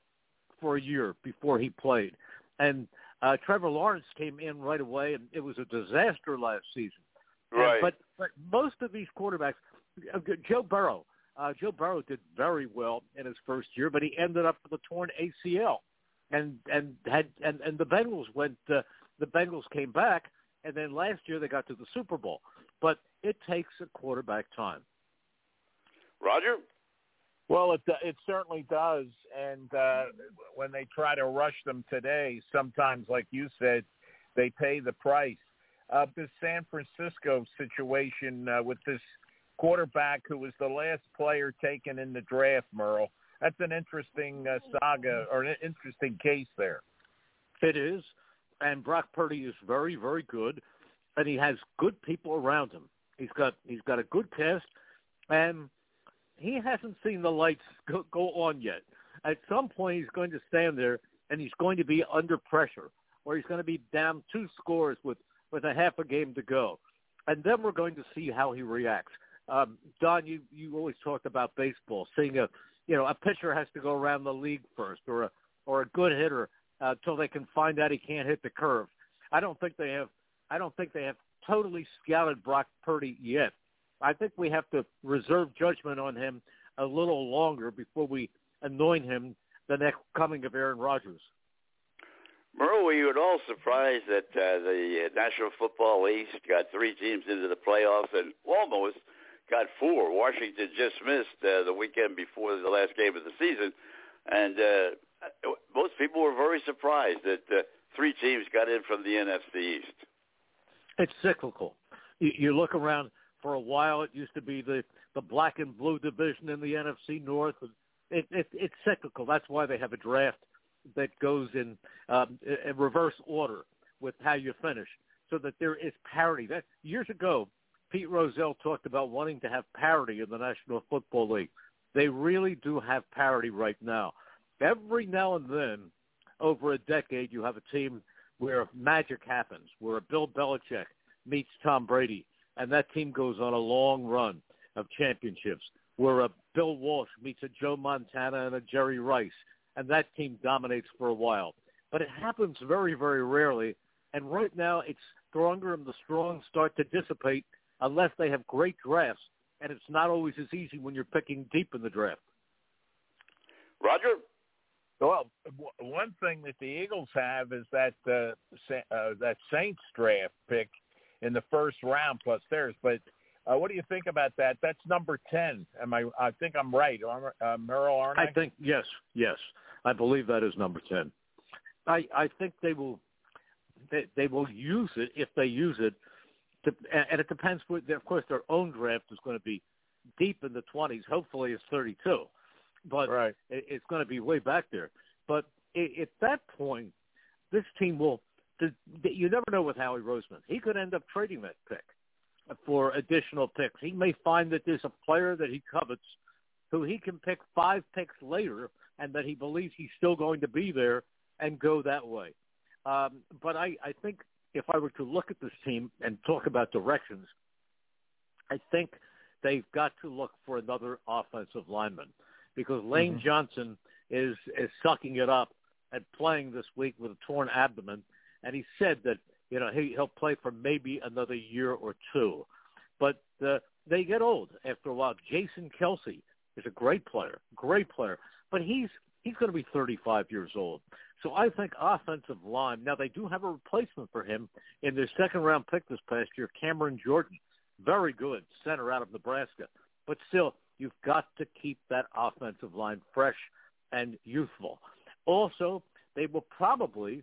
for a year before he played. And Trevor Lawrence came in right away, and it was a disaster last season. Right. But most of these quarterbacks, Joe Burrow did very well in his first year, but he ended up with a torn ACL, and the Bengals went. The Bengals came back, and then last year they got to the Super Bowl. But it takes a quarterback time. Roger? Well, it certainly does, and when they try to rush them today, sometimes, like you said, they pay the price. This San Francisco situation with this quarterback who was the last player taken in the draft, Merle, that's an interesting saga or an interesting case there. It is, and Brock Purdy is very, very good, and he has good people around him. He's got a good cast, and he hasn't seen the lights go on yet. At some point, he's going to stand there, and he's going to be under pressure, or he's going to be down 2 scores with a half a game to go. And then we're going to see how he reacts. Don, you always talked about baseball, seeing a pitcher has to go around the league first, or a good hitter until they can find out he can't hit the curve. I don't think they have totally scouted Brock Purdy yet. I think we have to reserve judgment on him a little longer before we anoint him the next coming of Aaron Rodgers. Merle, were you at all surprised that the National Football League got 3 teams into the playoffs and almost got 4? Washington just missed the weekend before the last game of the season, and most people were very surprised that 3 teams got in from the NFC East. It's cyclical. You look around. For a while, it used to be the black and blue division in the NFC North. It's cyclical. That's why they have a draft that goes in reverse order with how you finish, so that there is parity. That years ago, Pete Rozelle talked about wanting to have parity in the National Football League. They really do have parity right now. Every now and then, over a decade, you have a team where magic happens, where Bill Belichick meets Tom Brady, and that team goes on a long run of championships, where a Bill Walsh meets a Joe Montana and a Jerry Rice, and that team dominates for a while. But it happens very, very rarely, and right now it's stronger, and the strong start to dissipate unless they have great drafts, and it's not always as easy when you're picking deep in the draft. Roger? Well, one thing that the Eagles have is that Saints draft pick in the first round plus theirs. But what do you think about that? That's number 10. I think I'm right, Merrill, aren't I? I think, yes. I believe that is number 10. I think they will use it, if they use it, and it depends. Of course, their own draft is going to be deep in the 20s. Hopefully it's 32. But right. It's going to be way back there. But at that point, this team will – you never know with Howie Roseman. He could end up trading that pick for additional picks. He may find that there's a player that he covets who he can pick 5 picks later and that he believes he's still going to be there and go that way. But I think if I were to look at this team and talk about directions, I think they've got to look for another offensive lineman, because Lane Johnson is sucking it up and playing this week with a torn abdomen. And he said that, he'll play for maybe another year or 2. But they get old after a while. Jason Kelsey is a great player. But he's going to be 35 years old. So I think offensive line. Now, they do have a replacement for him in their second-round pick this past year, Cameron Jordan. Very good center out of Nebraska. But still, you've got to keep that offensive line fresh and youthful. Also, they will probably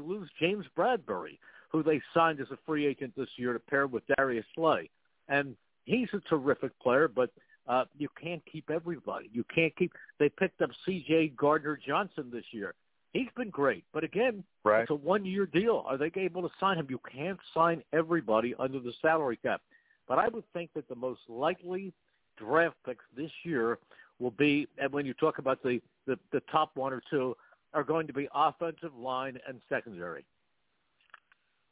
lose James Bradbury, who they signed as a free agent this year to pair with Darius Slay. And he's a terrific player, but You can't keep everybody. You can't keep – they picked up C.J. Gardner-Johnson this year. He's been great. But, again, it's a one-year deal. Are they able to sign him? You can't sign everybody under the salary cap. But I would think that the most likely draft picks this year will be – and when you talk about the top one or two, are going to be offensive line and secondary.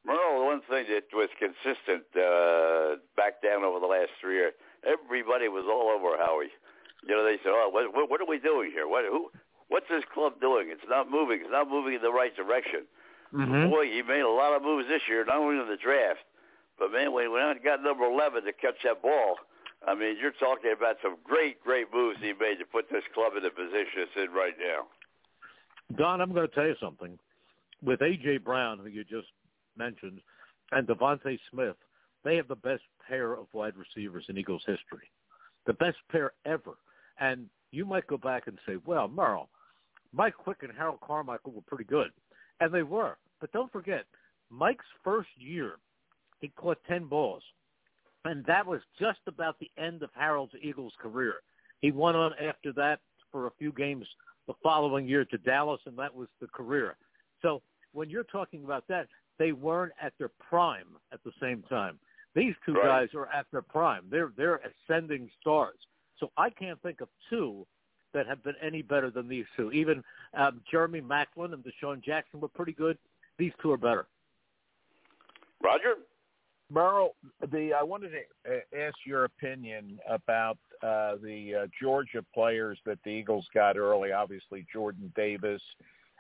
Well, the one thing that was consistent back down over the last 3 years, everybody was all over Howie. You know, they said, "Oh, what are we doing here? What's this club doing? It's not moving. It's not moving in the right direction." Mm-hmm. Boy, he made a lot of moves this year, not only in the draft, but man, when he got number 11 to catch that ball, I mean, you're talking about some great, great moves he made to put this club in the position it's in right now. Don, I'm going to tell you something. With A.J. Brown, who you just mentioned, and Devontae Smith, they have the best pair of wide receivers in Eagles history. The best pair ever. And you might go back and say, well, Merrill, Mike Quick and Harold Carmichael were pretty good. And they were. But don't forget, Mike's first year, he caught 10 balls. And that was just about the end of Harold's Eagles career. He went on after that for a few games the following year to Dallas, and that was the career. So when you're talking about that, they weren't at their prime at the same time. These two guys are at their prime. They're ascending stars. So I can't think of two that have been any better than these two. Even Jeremy Maclin and Deshaun Jackson were pretty good. These two are better. Roger? Merrill, I wanted to ask your opinion about the Georgia players that the Eagles got early, obviously Jordan Davis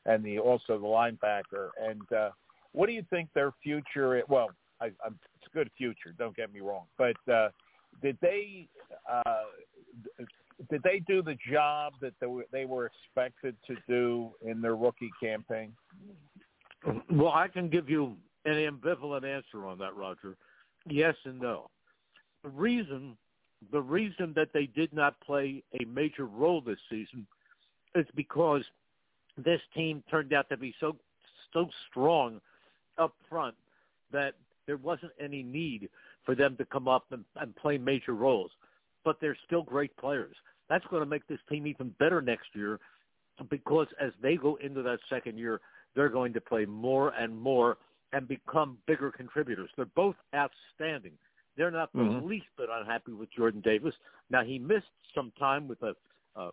and also the linebacker. And what do you think their future – well, it's a good future, don't get me wrong. But did they do the job that they were expected to do in their rookie campaign? Well, I can give you – an ambivalent answer on that, Roger. Yes and no. The reason that they did not play a major role this season is because this team turned out to be so strong up front that there wasn't any need for them to come up and play major roles. But they're still great players. That's going to make this team even better next year because as they go into that second year, they're going to play more and more and become bigger contributors. They're both outstanding. They're not the least bit unhappy with Jordan Davis. Now, he missed some time with a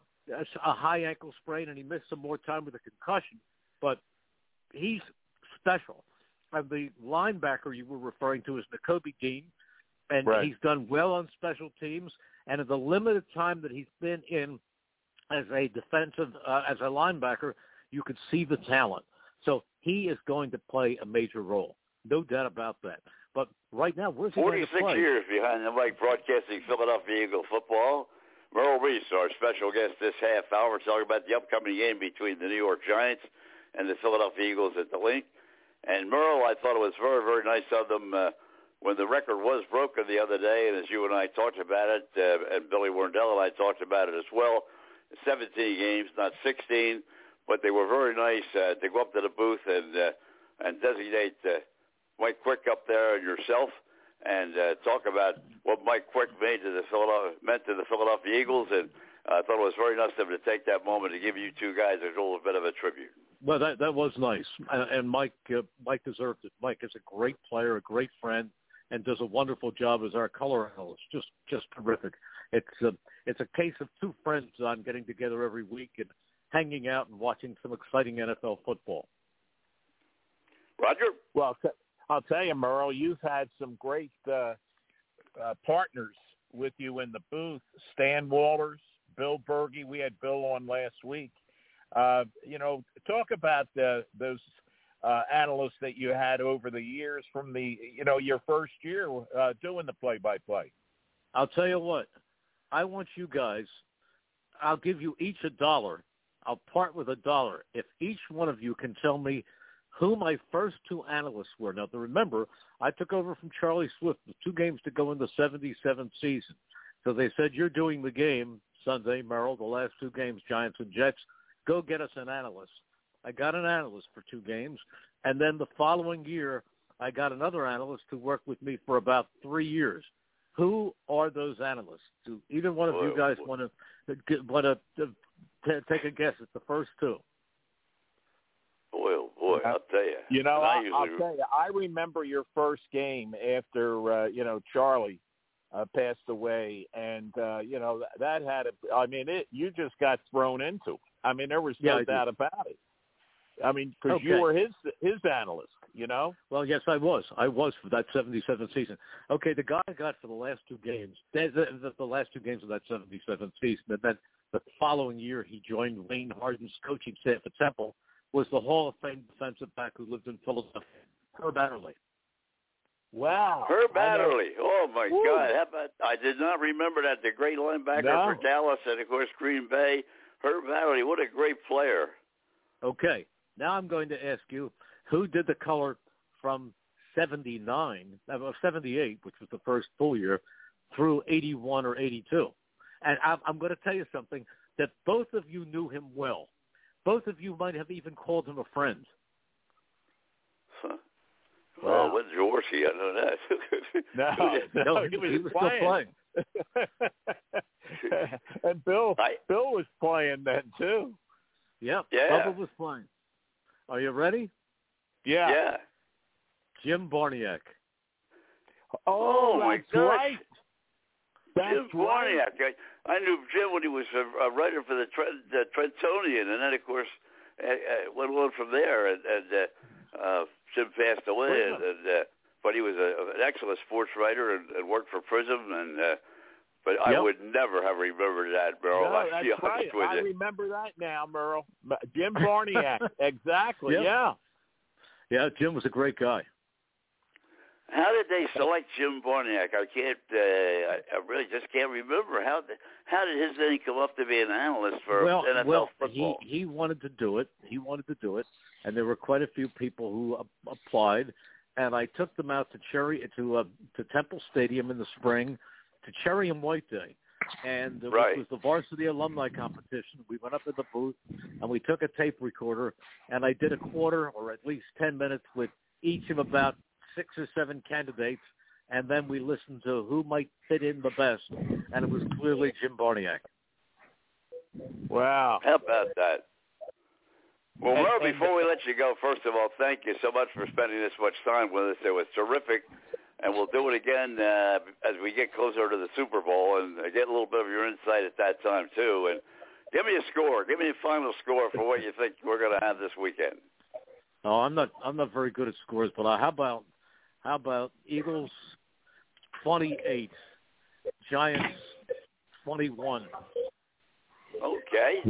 high ankle sprain, and he missed some more time with a concussion, but he's special. And the linebacker you were referring to is Nakobe Dean, and he's done well on special teams, and in the limited time that he's been in as a defensive, as a linebacker, you could see the talent. So he is going to play a major role. No doubt about that. But right now, where's he going to play? 46 years behind the mic broadcasting Philadelphia Eagle football. Merrill Reese, our special guest this half hour, talking about the upcoming game between the New York Giants and the Philadelphia Eagles at the Link. And Merrill, I thought it was very, very nice of them when the record was broken the other day, and as you and I talked about it, and Billy Warndell and I talked about it as well, 17 games, not 16. But they were very nice to go up to the booth and designate Mike Quick up there and yourself and talk about what Mike Quick meant to the Philadelphia Eagles. And I thought it was very nice of him to take that moment to give you two guys a little bit of a tribute. Well, that was nice. And Mike deserved it. Mike is a great player, a great friend, and does a wonderful job as our color analyst. Just terrific. It's a case of two friends on getting together every week and hanging out and watching some exciting NFL football. Roger? Well, I'll tell you, Merle, you've had some great partners with you in the booth. Stan Walters, Bill Berge. We had Bill on last week. Talk about those analysts that you had over the years from your first year doing the play-by-play. I'll tell you what. I want you guys, I'll give you each $1. I'll part with $1 if each one of you can tell me who my first two analysts were. Now, remember, I took over from Charlie Swift with 2 games to go in the 77 season. So they said, you're doing the game Sunday, Merrill, the last 2 games, Giants and Jets. Go get us an analyst. I got an analyst for 2 games. And then the following year, I got another analyst who worked with me for about 3 years. Who are those analysts? Do either one of you guys want to take a guess at the first two? Boy, I'll tell you. You know, I'll tell you, I remember your first game after, Charlie passed away. And, that had – you just got thrown into it. I mean, there was no doubt about it. I mean, because you were his analyst, you know? Well, yes, I was for that 77 season. Okay, the guy I got for the last two games, the last two games of that 77 season, and then the following year he joined Wayne Hardin's coaching staff at Temple, was the Hall of Fame defensive back who lived in Philadelphia, Herb Adderley. Wow. Herb Adderley. Oh, my God. How about, I did not remember that. The great linebacker for Dallas and, of course, Green Bay. Herb Adderley, what a great player. Okay. Now I'm going to ask you, who did the color from 78, which was the first full year, through 81 or 82? And I'm going to tell you something, that both of you knew him well. Both of you might have even called him a friend. Huh. Well, with Georgie, I know that. No, he was still playing. And Bill was playing then, too. Yep, Bubba was playing. Are you ready? Yeah. Jim Barniak. Oh, my God. Right. Jim Barniak. Right. I knew Jim when he was a writer for the Trentonian, and then, of course, went on from there. And Jim passed away, but he was an excellent sports writer and worked for Prism. But I would never have remembered that, Merrill. No, that's right. I remember that now, Merrill. Jim Barniak. Exactly, Yeah, Jim was a great guy. How did they select Jim Barniak? I can't. I really just can't remember. How did his name come up to be an analyst for NFL football? He wanted to do it. And there were quite a few people who applied. And I took them out to to Temple Stadium in the spring to Cherry and White Day, and it was the varsity alumni competition. We went up in the booth, and we took a tape recorder, and I did a quarter or at least 10 minutes with each of about 6 or 7 candidates, and then we listened to who might fit in the best, and it was clearly Jim Barniak. Wow. How about that? Well, Merle, before we let you go, first of all, thank you so much for spending this much time with us. It was terrific. And we'll do it again as we get closer to the Super Bowl and get a little bit of your insight at that time, too. And give me a score. Give me a final score for what you think we're going to have this weekend. Oh, I'm not very good at scores, but how about Eagles 28, Giants 21. Okay.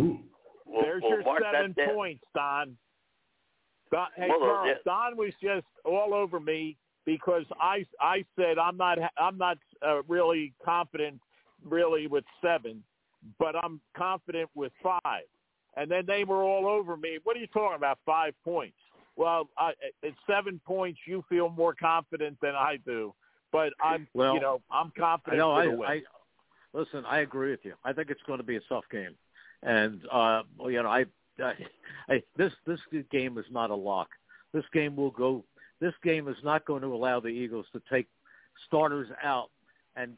There's your mark 7 that points, Don. Don was just all over me. Because I said I'm not really confident with 7, but I'm confident with 5, and then they were all over me. What are you talking about? 5 points? Well, it's 7 points. You feel more confident than I do, but I'm confident. Listen, I agree with you. I think it's going to be a tough game, and this game is not a lock. This game will go. This game is not going to allow the Eagles to take starters out and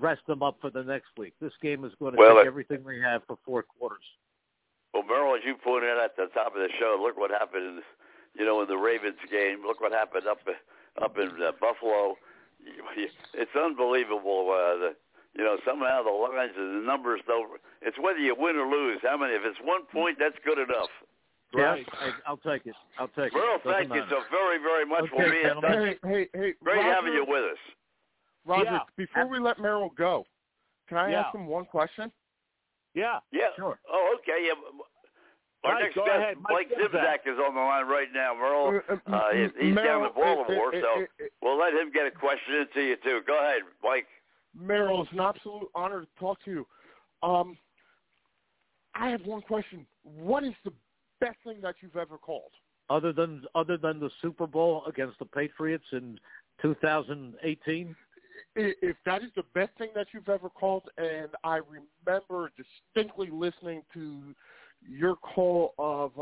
rest them up for the next week. This game is going to take everything they have for 4 quarters. Well, Merrill, as you pointed out at the top of the show, look what happened in the Ravens game. Look what happened up in Buffalo. It's unbelievable. Somehow the lines and the numbers don't – it's whether you win or lose. How many? If it's 1 point, that's good enough. Right. Yeah, I'll take it. Merle, thank you so very, very much for being in touch. Hey, great having you with us. Roger, before we let Merrill go, can I ask him one question? Yeah. Sure. Oh, okay. Yeah. Our next guest, Mike Zibzak, is on the line right now, Merle. He's down at Baltimore, so we'll let him get a question into you, too. Go ahead, Mike. Merrill, it's an absolute honor to talk to you. I have one question. What is the best thing that you've ever called, other than the Super Bowl against the Patriots in 2018? If that is the best thing that you've ever called, and I remember distinctly listening to your call of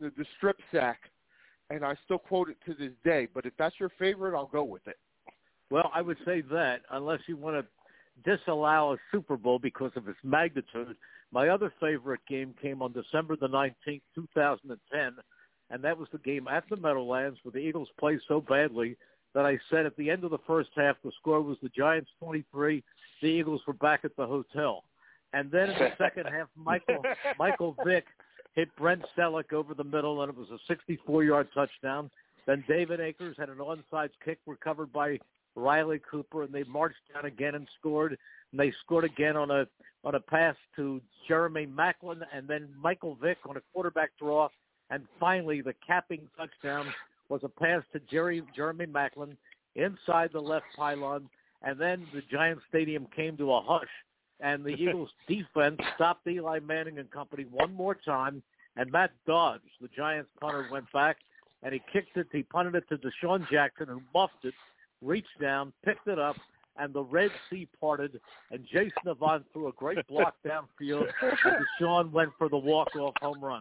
the strip sack, and I still quote it to this day, but if that's your favorite, I'll go with it. Well, I would say that, unless you want to disallow a Super Bowl because of its magnitude. My other favorite game came on December the 19th, 2010, and that was the game at the Meadowlands where the Eagles played so badly that I said at the end of the first half the score was the Giants 23, the Eagles were back at the hotel. And then in the second half, Michael Vick hit Brent Selleck over the middle, and it was a 64-yard touchdown. Then David Akers had an onside kick recovered by Riley Cooper, and they marched down again and scored. And they scored again on a pass to Jeremy Maclin, and then Michael Vick on a quarterback draw. And finally, the capping touchdown was a pass to Jeremy Maclin inside the left pylon. And then the Giants Stadium came to a hush, and the Eagles' defense stopped Eli Manning and company one more time. And Matt Dodge, the Giants punter, went back, and he kicked it. He punted it to Deshaun Jackson, who muffed it, reached down, picked it up, and the Red Sea parted, and Jason Avant threw a great block downfield, and Deshaun went for the walk-off home run.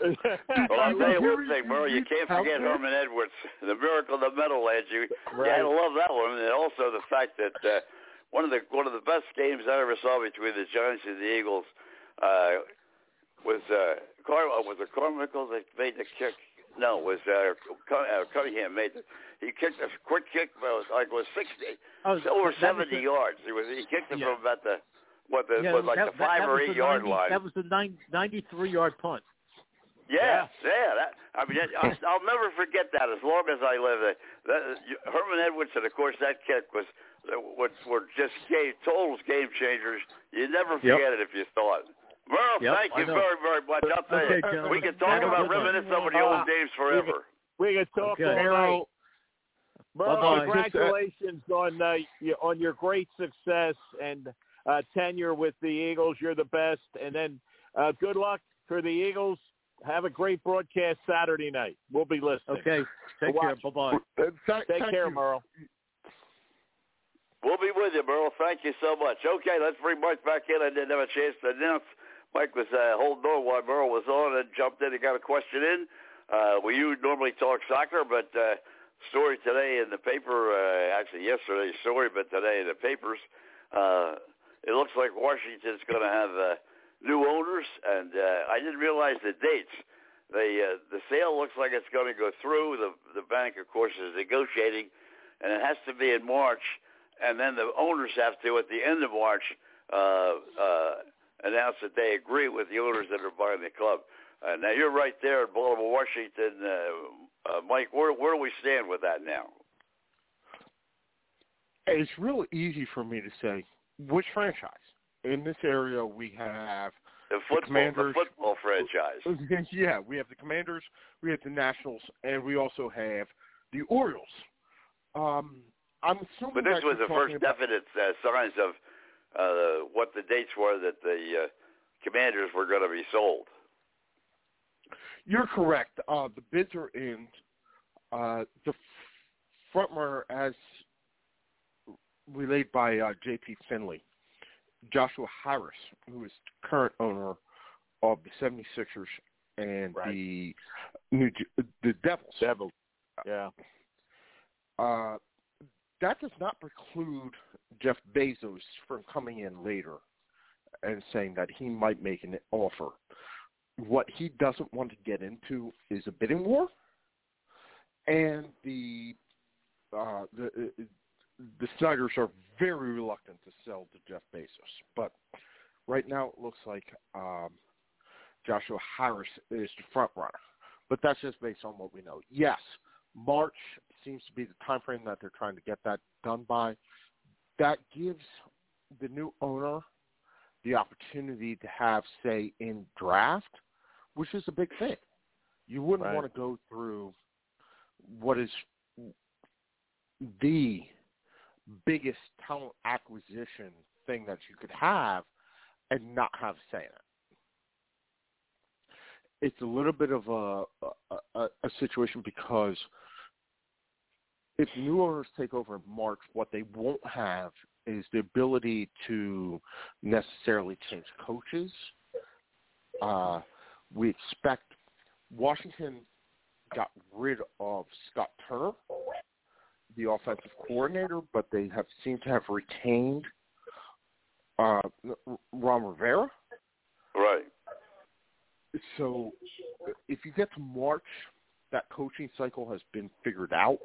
Well, I'll tell you one thing, Merle, you can't forget Herman Edwards, the miracle of the Meadowlands. You had to love that one, and also the fact that one of the best games I ever saw between the Giants and the Eagles was Carmichael that made the kick. No, it was Cunningham made it. He kicked a quick kick, it was 60, over 70 yards. He kicked it from about the 5 or 8 yard line. That was the 93-yard punt. Yeah. I'll never forget that as long as I live. Herman Edwards, and of course that kick was total game changers. You never forget it if you saw it. Merle, thank you very, very much. I'll tell you, we can talk about reminisce some of the old days forever. We can talk about Merle. Merle, congratulations on your great success and tenure with the Eagles. You're the best. And then good luck for the Eagles. Have a great broadcast Saturday night. We'll be listening. Okay. Take care. Bye-bye. Take care, Merle. We'll be with you, Merle. Thank you so much. Okay, let's bring Mike back in. I didn't have a chance to announce. Mike was holding on while Merle was on and jumped in and got a question in. We normally talk soccer, but story today in the paper, actually yesterday's story, but today in the papers, it looks like Washington's going to have new owners, and I didn't realize the dates. The sale looks like it's going to go through. The bank, of course, is negotiating, and it has to be in March, and then the owners have to, at the end of March, announce that they agree with the owners that are buying the club. Now, you're right there in Baltimore, Washington. Mike, where do we stand with that now? It's real easy for me to say which franchise. In this area, we have the football franchise. Yeah, we have the Commanders, we have the Nationals, and we also have the Orioles. I'm assuming. But this was the first definite signs of what the dates were that the Commanders were going to be sold. You're correct. The bids are in. The frontrunner, as relayed by J.P. Finley, Joshua Harris, who is the current owner of the 76ers and the Devils. Devils, yeah. That does not preclude Jeff Bezos from coming in later and saying that he might make an offer. What he doesn't want to get into is a bidding war, and the Snyders are very reluctant to sell to Jeff Bezos. But right now it looks like Joshua Harris is the front runner. But that's just based on what we know. Yes, March seems to be the time frame that they're trying to get that done by. That gives the new owner the opportunity to have say in draft, which is a big thing. You wouldn't want to go through what is the biggest talent acquisition thing that you could have and not have say in it. It's a little bit of a situation because if new owners take over in March, what they won't have is the ability to necessarily change coaches. We expect Washington got rid of Scott Turner. the offensive coordinator, but they have seemed to have retained Ron Rivera. Right. So if you get to March, that coaching cycle has been figured out.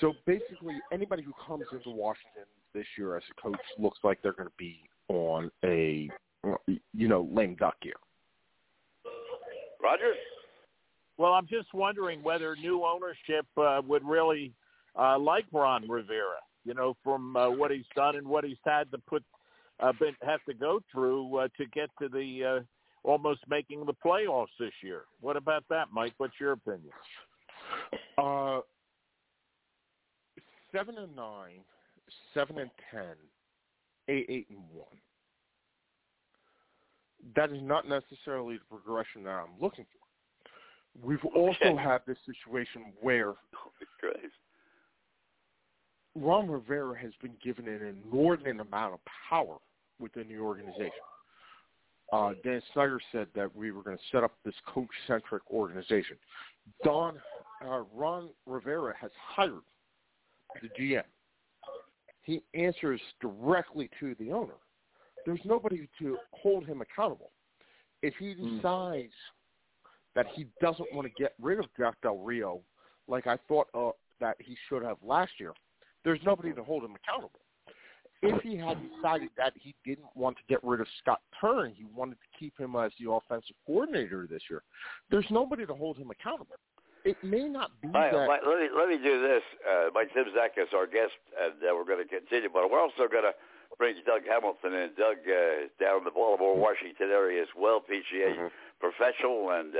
So basically anybody who comes into Washington this year as a coach looks like they're going to be on a, you know, lame duck year. Roger? Well, I'm just wondering whether new ownership would really like Ron Rivera, you know, from what he's done and what he's had to put have to go through to get to the almost making the playoffs this year. What about that, Mike? What's your opinion? 7-9, 7-10, 8-1. That is not necessarily the progression that I'm looking for. We've also had this situation where Ron Rivera has been given an inordinate amount of power within the organization. Dan Snyder said that we were going to set up this coach-centric organization. Ron Rivera has hired the GM. He answers directly to the owner. There's nobody to hold him accountable. If he decides that he doesn't want to get rid of Jack Del Rio, like I thought that he should have last year, there's nobody to hold him accountable. If he had decided that he didn't want to get rid of Scott Turner, he wanted to keep him as the offensive coordinator this year, there's nobody to hold him accountable. It may not be that. Let me do this. Mike Zimzak is our guest, and we're going to continue. But we're also going to brings Doug Hamilton in. Doug down in the Baltimore, Washington area as well, PGA professional, and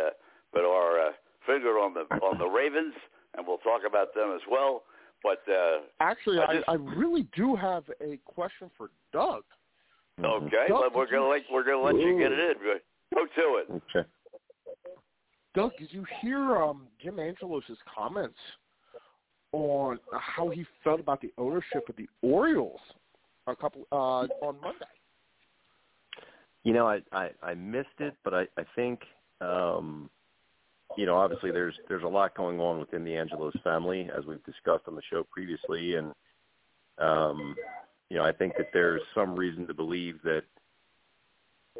but our finger on the Ravens, and we'll talk about them as well. But actually, I really do have a question for Doug. Okay, Doug, we're gonna let you get it in. Go to it. Okay. Doug, did you hear Jim Angelos' comments on how he felt about the ownership of the Orioles on Monday? You know, I missed it, but I think, you know, obviously there's a lot going on within the Angelos family, as we've discussed on the show previously. And, you know, I think that there's some reason to believe that,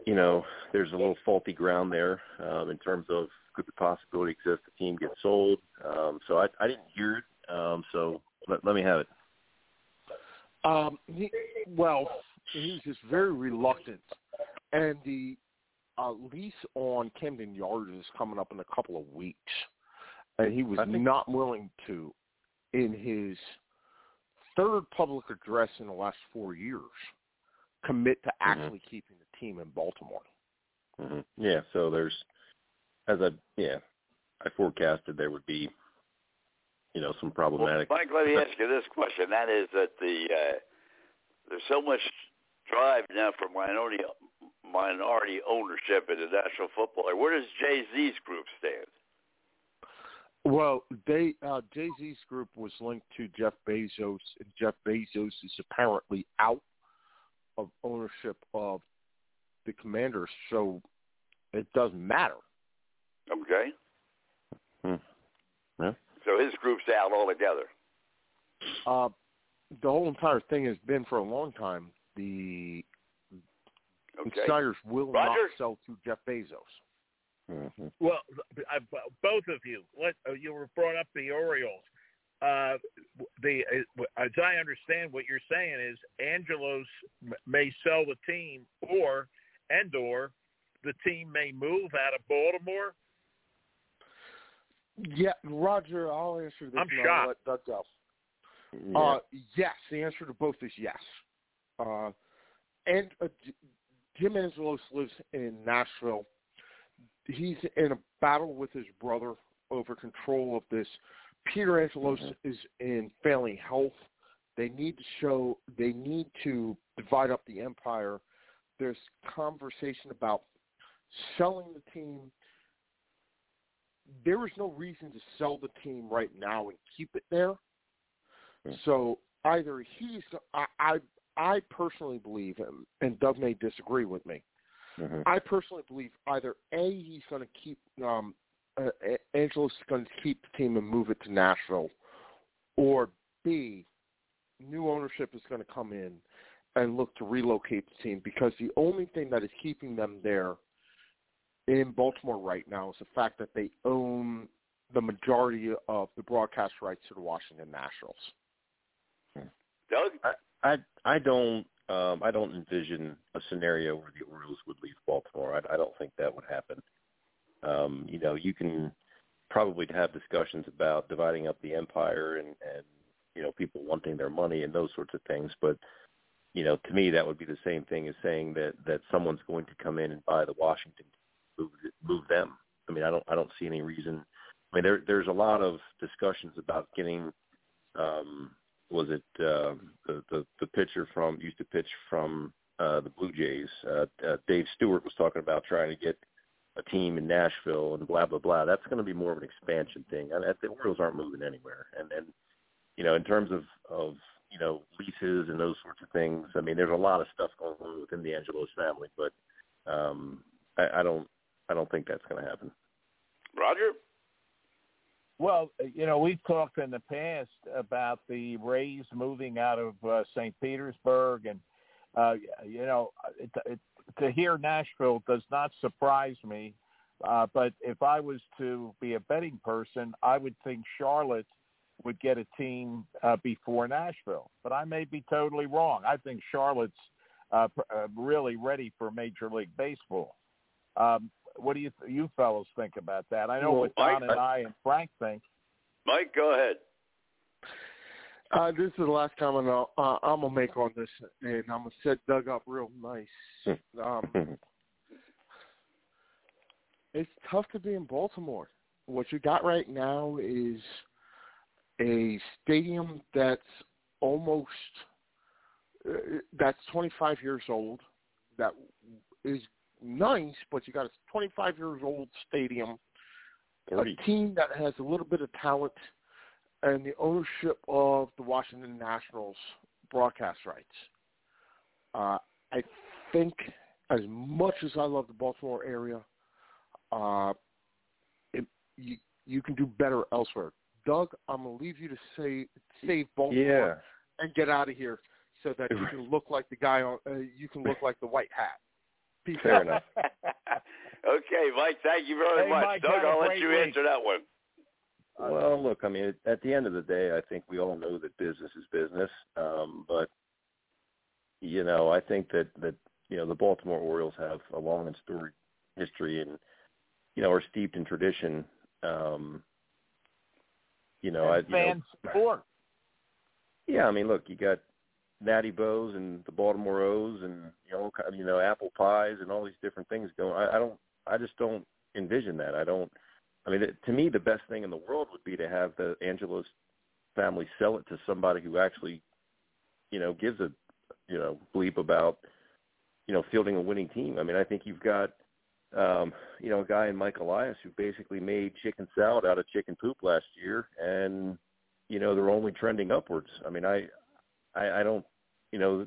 you know, there's a little faulty ground there in terms of could the possibility exist the team gets sold. So I didn't hear it, so let me have it. He was just very reluctant, and the lease on Camden Yards is coming up in a couple of weeks, and he was not willing to, in his third public address in the last 4 years, commit to actually keeping the team in Baltimore. Mm-hmm. Yeah, so there's, I forecasted there would be, you know, some problematic. Well, Mike, let me ask you this question. That is that there's so much drive now for minority ownership in the National Football League. Where does Jay-Z's group stand? Well, they Jay-Z's group was linked to Jeff Bezos, and Jeff Bezos is apparently out of ownership of the Commanders, so it doesn't matter. Okay. Yeah. So his group's out altogether. The whole entire thing has been for a long time. The Insiders will not sell to Jeff Bezos. Mm-hmm. Well, both of you, you were brought up the Orioles. As I understand what you're saying is Angelos may sell the team, or the team may move out of Baltimore. Yeah, Roger, I'll answer this. I'm shocked. I'll let Doug go. Yeah. Yes, the answer to both is yes. And Jim Angelos lives in Nashville. He's in a battle with his brother over control of this. Peter Angelos is in failing health. They need to divide up the empire. There's conversation about selling the team. There is no reason to sell the team right now and keep it there. So either I personally believe him, and Doug may disagree with me. Mm-hmm. I personally believe either A, he's going to keep Angelos is going to keep the team and move it to Nashville, or B, new ownership is going to come in and look to relocate the team, because the only thing that is keeping them there in Baltimore right now is the fact that they own the majority of the broadcast rights to the Washington Nationals. Doug? I don't envision a scenario where the Orioles would leave Baltimore. I don't think that would happen. You can probably have discussions about dividing up the empire and people wanting their money and those sorts of things. But, to me, that would be the same thing as saying that someone's going to come in and buy the Washington, move them. I mean, I don't see any reason. I mean, there's a lot of discussions about getting, the pitcher used to pitch from the Blue Jays, Dave Stewart was talking about trying to get a team in Nashville and blah, blah, blah. That's going to be more of an expansion thing. The Orioles aren't moving anywhere. And in terms of leases and those sorts of things, I mean, there's a lot of stuff going on within the Angelos family, but I don't think that's going to happen. Roger? Well, we've talked in the past about the Rays moving out of St. Petersburg, and, to hear Nashville does not surprise me. But if I was to be a betting person, I would think Charlotte would get a team before Nashville. But I may be totally wrong. I think Charlotte's really ready for Major League Baseball. What do you fellas think about that? I know what Don and I and Frank think. Mike, go ahead. This is the last comment I'm going to make on this, and I'm going to set Doug up real nice. It's tough to be in Baltimore. What you got right now is a stadium that's that's 25 years old, that is nice, but you got a 25-year-old stadium, 30. A team that has a little bit of talent, and the ownership of the Washington Nationals broadcast rights. I think as much as I love the Baltimore area, you can do better elsewhere. Doug, I'm going to leave you to save Baltimore and get out of here so that you can look like the guy you can look like the white hat. Peace. Fair enough. Okay, Mike, thank you very much. Mike, Doug, I'll let you answer that one. Well, look, I mean, at the end of the day, I think we all know that business is business. But, I think that the Baltimore Orioles have a long and storied history and, are steeped in tradition. Fan support. Yeah, I mean, look, you got Natty Bows and the Baltimore O's and apple pies and all these different things going. I just don't envision that. To me, the best thing in the world would be to have the Angelos family sell it to somebody who actually, gives a, bleep about, fielding a winning team. I mean, I think you've got, a guy in Mike Elias who basically made chicken salad out of chicken poop last year, and they're only trending upwards. I mean, I don't,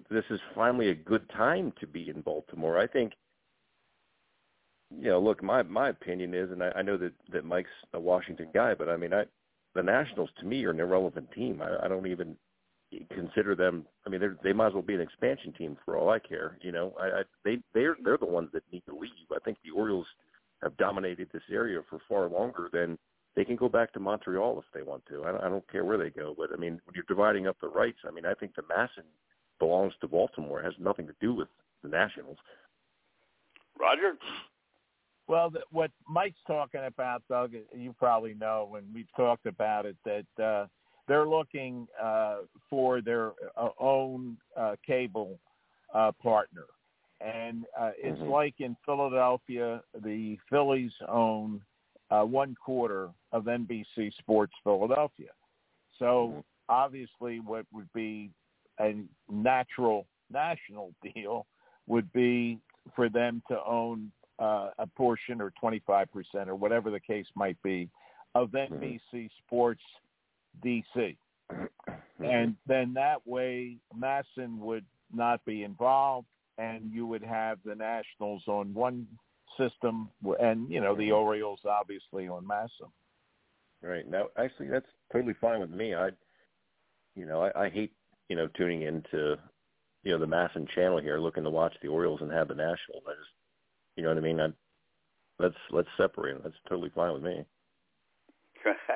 this is finally a good time to be in Baltimore. I think, look, my opinion is, and I know that Mike's a Washington guy, but I mean, the Nationals to me are an irrelevant team. I don't even consider them. I mean, they might as well be an expansion team for all I care. They're the ones that need to leave. I think the Orioles have dominated this area for far longer than they can go back to Montreal if they want to. I don't care where they go, but I mean, when you're dividing up the rights, I mean, I think the Masson belongs to Baltimore. It has nothing to do with the Nationals. Roger? Well, what Mike's talking about, Doug, you probably know, and we've talked about it, that they're looking for their own cable partner. And it's like in Philadelphia, the Phillies own one quarter of NBC Sports Philadelphia. So obviously what would be a natural national deal would be for them to own a portion or 25% or whatever the case might be of NBC Sports DC. And then that way Masson would not be involved, and you would have the Nationals on one system and, the Orioles obviously on Masson. Right. Now, actually, that's totally fine with me. I You know, I hate, you know, tuning into, you know, the Masson channel here, looking to watch the Orioles and have the Nationals. I just, you know what I mean? Let's separate them. That's totally fine with me.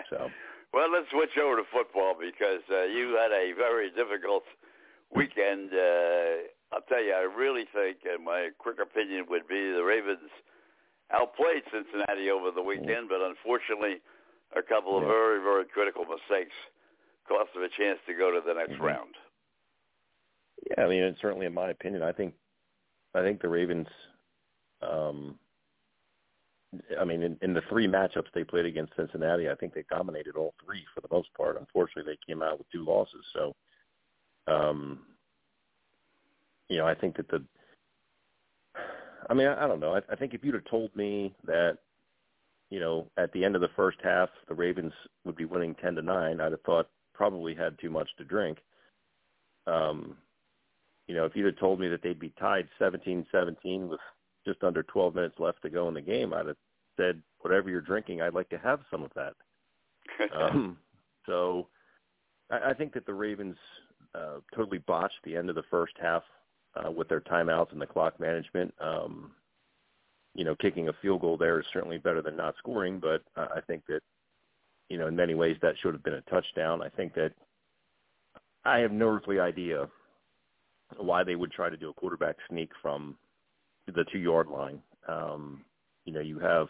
So. Well, let's switch over to football because you had a very difficult weekend. I'll tell you, I really think, and my quick opinion would be the Ravens outplayed Cincinnati over the weekend, but unfortunately a couple of very, very critical mistakes cost them a chance to go to the next round. Yeah, I mean, and certainly in my opinion, I think the Ravens, I mean, in the three matchups they played against Cincinnati, I think they dominated all three for the most part. Unfortunately, they came out with two losses. So, you know, I think that I don't know. I think if you'd have told me that, you know, at the end of the first half, the Ravens would be winning 10-9, I'd have thought probably had too much to drink. You know, if you'd have told me that they'd be tied 17-17 with just under 12 minutes left to go in the game, I'd have said, whatever you're drinking, I'd like to have some of that. So I think that the Ravens totally botched the end of the first half with their timeouts and the clock management. You know, kicking a field goal there is certainly better than not scoring, but I think that, you know, in many ways that should have been a touchdown. I think that I have no earthly idea why they would try to do a quarterback sneak from the 2-yard line. You know, you have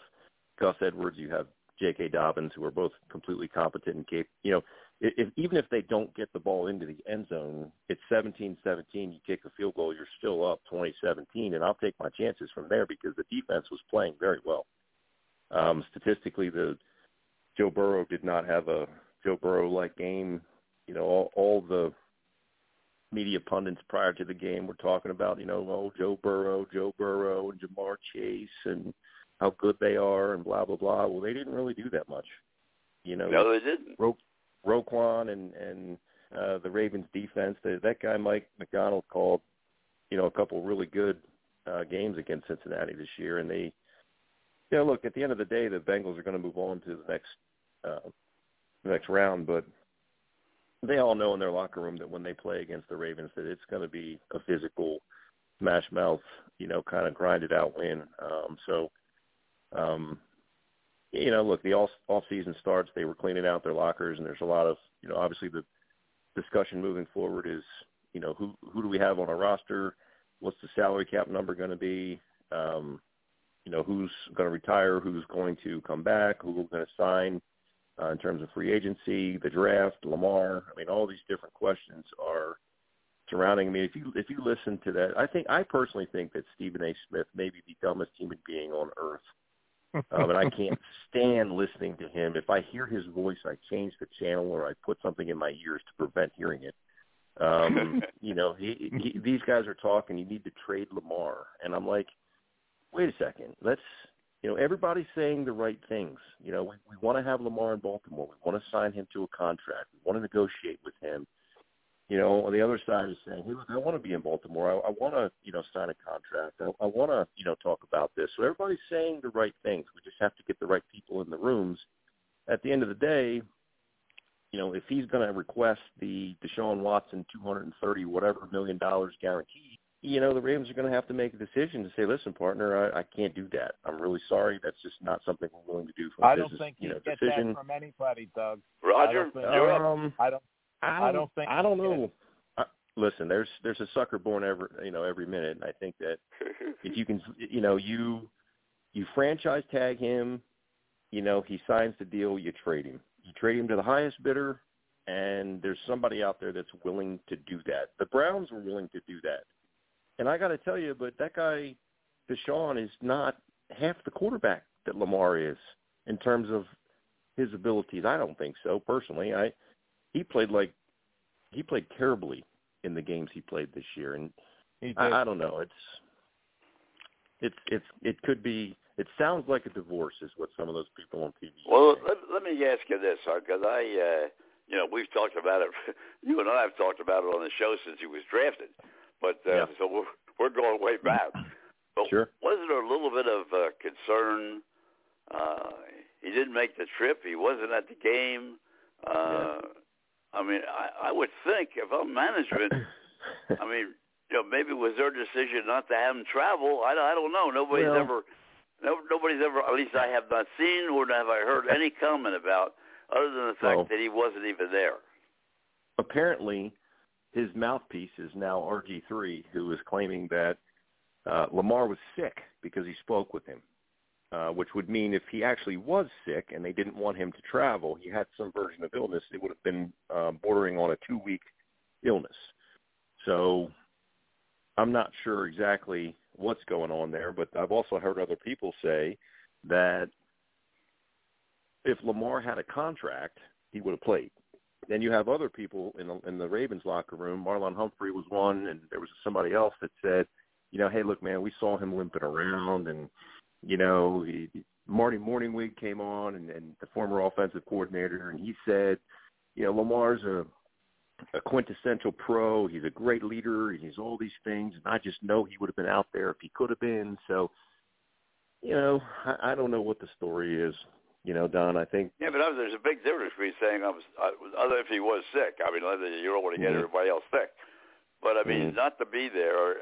Gus Edwards, you have J.K. Dobbins, who are both completely competent and capable. You know, even if they don't get the ball into the end zone, it's 17-17, you kick a field goal, you're still up 20-17, and I'll take my chances from there because the defense was playing very well. Statistically, the Joe Burrow did not have a Joe Burrow-like game. You know, all the media pundits prior to the game were talking about, you know, oh, Joe Burrow, and Jamar Chase, and how good they are, and blah, blah, blah. Well, they didn't really do that much. You know, no, they didn't. Roquan and the Ravens defense, that guy Mike McDonald called, you know, a couple really good games against Cincinnati this year. And they, you know, look, at the end of the day, the Bengals are going to move on to the next round, but they all know in their locker room that when they play against the Ravens that it's going to be a physical smash-mouth, you know, kind of grinded-out win. You know, look, the off-season starts, they were cleaning out their lockers, and there's a lot of, you know, obviously the discussion moving forward is, you know, who do we have on our roster? What's the salary cap number going to be? You know, who's going to retire? Who's going to come back? Who we're going to sign? In terms of free agency, the draft, Lamar, I mean, all these different questions are surrounding. I mean, if you listen to that, I personally think that Stephen A. Smith may be the dumbest human being on earth, and I can't stand listening to him. If I hear his voice, I change the channel or I put something in my ears to prevent hearing it. You know, these guys are talking. You need to trade Lamar, and I'm like, wait a second, let's. You know, everybody's saying the right things. You know, we want to have Lamar in Baltimore. We want to sign him to a contract. We want to negotiate with him. You know, on the other side is saying, hey, look, I want to be in Baltimore. I want to, you know, sign a contract. I want to, you know, talk about this. So everybody's saying the right things. We just have to get the right people in the rooms. At the end of the day, you know, if he's going to request the Deshaun Watson $230 million guaranteed, you know, the Ravens are going to have to make a decision to say, listen, partner, I can't do that. I'm really sorry. That's just not something we're willing to do. I don't think you get that from anybody, Doug. Roger, I don't think. I don't know. Listen, there's a sucker born every minute. And I think that if you can, you know, you franchise tag him, you know, he signs the deal, you trade him. You trade him to the highest bidder, and there's somebody out there that's willing to do that. The Browns were willing to do that. And I got to tell you, but that guy, Deshaun, is not half the quarterback that Lamar is in terms of his abilities. I don't think so, personally. He played terribly in the games he played this year, and I don't know. It could be. It sounds like a divorce is what some of those people on TV. Well, let me ask you this, because you know, we've talked about it. You and I have talked about it on the show since he was drafted. But So we're going way back. But sure. Wasn't there a little bit of concern? He didn't make the trip. He wasn't at the game. I mean, I would think if I'm management, I mean, you know, maybe it was their decision not to have him travel. I don't know. Nobody's ever, at least I have not seen or have I heard any comment about, other than the fact that he wasn't even there. Apparently, his mouthpiece is now RG3, who is claiming that Lamar was sick because he spoke with him, which would mean if he actually was sick and they didn't want him to travel, he had some version of illness, it would have been bordering on a 2-week illness. So I'm not sure exactly what's going on there, but I've also heard other people say that if Lamar had a contract, he would have played. Then you have other people in the Ravens locker room. Marlon Humphrey was one, and there was somebody else that said, you know, hey, look, man, we saw him limping around, and, you know, Marty Morningwig came on, and the former offensive coordinator, and he said, you know, Lamar's a quintessential pro. He's a great leader. He's all these things. And I just know he would have been out there if he could have been. So, you know, I don't know what the story is. You know, Don, I think. Yeah, but there's a big difference between saying other if he was sick. I mean, you don't want to get everybody else sick. But, I mean, not to be there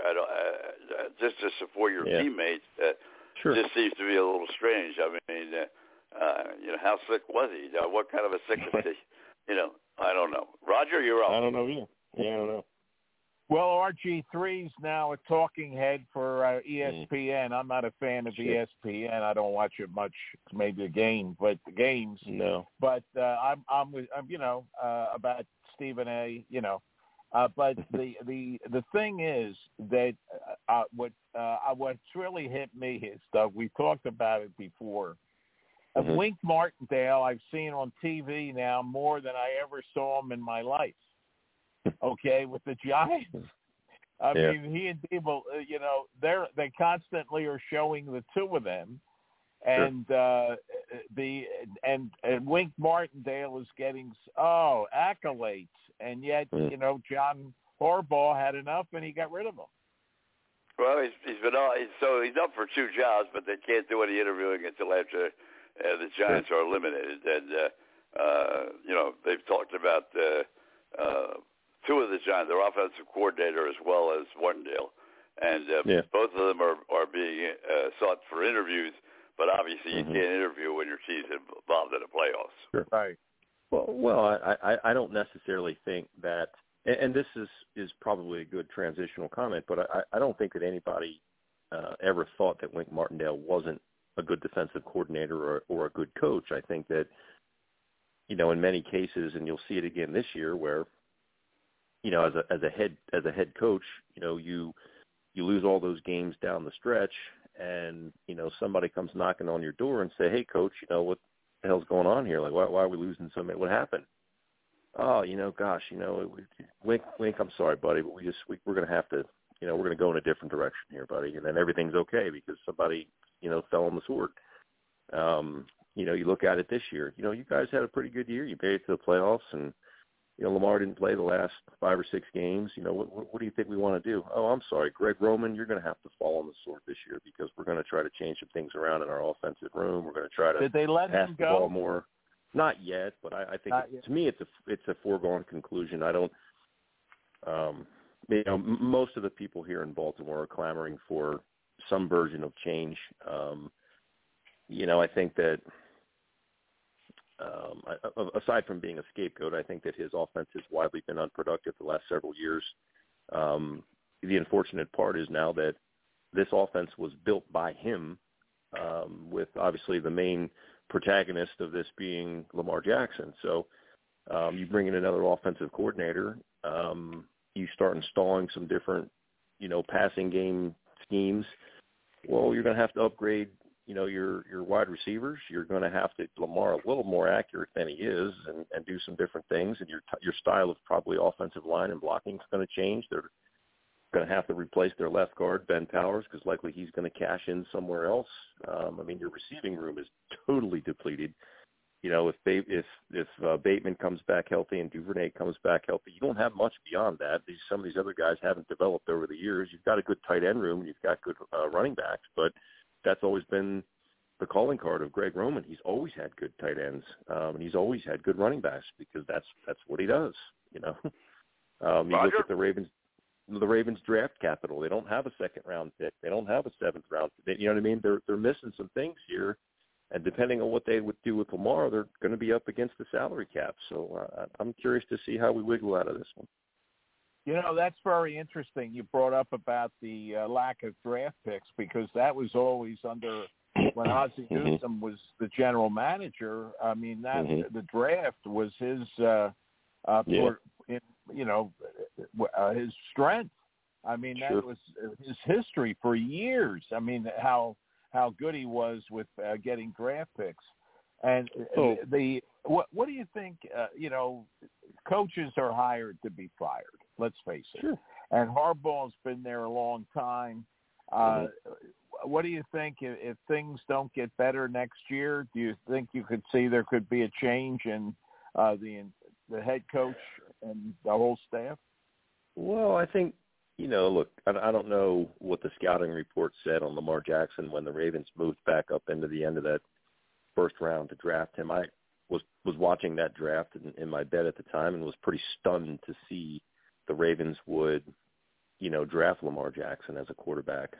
just to support your teammates just seems to be a little strange. I mean, you know, how sick was he? What kind of a sickness? You know, I don't know. Roger, you're up. I don't know either. Yeah, I don't know. Well, RG3's now a talking head for ESPN. I'm not a fan of ESPN. I don't watch it much. Maybe the games. No. But I'm about Stephen A. You know, but the thing is that what's really hit me is, Doug, we talked about it before. Wink Martindale, I've seen on TV now more than I ever saw him in my life. Okay, with the Giants. I mean, he and Debo, you know, they constantly are showing the two of them, and Wink Martindale is getting accolades, and yet you know John Harbaugh had enough and he got rid of him. Well, he's up for two jobs, but they can't do any interviewing until after the Giants are eliminated, and you know they've talked about. Two of the Giants, their offensive coordinator as well as Martindale, and both of them are being sought for interviews, but obviously you can't interview when your team's involved in the playoffs. Sure. Right. Well, I don't necessarily think that, and this is probably a good transitional comment, but I don't think that anybody ever thought that Wink Martindale wasn't a good defensive coordinator or a good coach. I think that, you know, in many cases, and you'll see it again this year, where, you know, as a head coach, you know, you lose all those games down the stretch, and you know somebody comes knocking on your door and say, hey, coach, you know, what the hell's going on here? Like, why are we losing so many? What happened? Oh, you know, gosh, you know, Wink, I'm sorry, buddy, but we're going to have to, you know, we're going to go in a different direction here, buddy, and then everything's okay because somebody, you know, fell on the sword. You know, you look at it this year, you know, you guys had a pretty good year. You made it to the playoffs, and, you know, Lamar didn't play the last 5 or 6 games. You know, what do you think we want to do? Oh, I'm sorry, Greg Roman, you're going to have to fall on the sword this year because we're going to try to change some things around in our offensive room. We're going to try to pass the ball more. Not yet, but I think to me it's a foregone conclusion. I don't you know, most of the people here in Baltimore are clamoring for some version of change. You know, I think that aside from being a scapegoat, I think that his offense has widely been unproductive the last several years. The unfortunate part is now that this offense was built by him, with obviously the main protagonist of this being Lamar Jackson. So you bring in another offensive coordinator, you start installing some different, you know, passing game schemes. Well, you're going to have to upgrade, you know, your wide receivers. You're going to have to Lamar a little more accurate than he is, and do some different things. And your style of probably offensive line and blocking is going to change. They're going to have to replace their left guard, Ben Powers, because likely he's going to cash in somewhere else. I mean, your receiving room is totally depleted. You know, if Bateman comes back healthy and Duvernay comes back healthy, you don't have much beyond that. Some of these other guys haven't developed over the years. You've got a good tight end room, and you've got good running backs, but that's always been the calling card of Greg Roman. He's always had good tight ends, and he's always had good running backs because that's what he does. You know, you look at the Ravens draft capital. They don't have a second round pick. They don't have a seventh round. You know what I mean? They're missing some things here, and depending on what they would do with Lamar, they're going to be up against the salary cap. So I'm curious to see how we wiggle out of this one. You know, that's very interesting. You brought up about the lack of draft picks, because that was always under when Ozzie Newsome was the general manager. I mean, that the draft was his, his strength. I mean, that was his history for years. I mean, how good he was with getting draft picks. And what do you think? Coaches are hired to be fired. Let's face it. Sure. And Harbaugh's been there a long time. What do you think if things don't get better next year? Do you think you could see there could be a change in the head coach and the whole staff? Well, I think, look, I don't know what the scouting report said on Lamar Jackson when the Ravens moved back up into the end of that first round to draft him. I was watching that draft in my bed at the time and was pretty stunned to see the Ravens would, draft Lamar Jackson as a quarterback.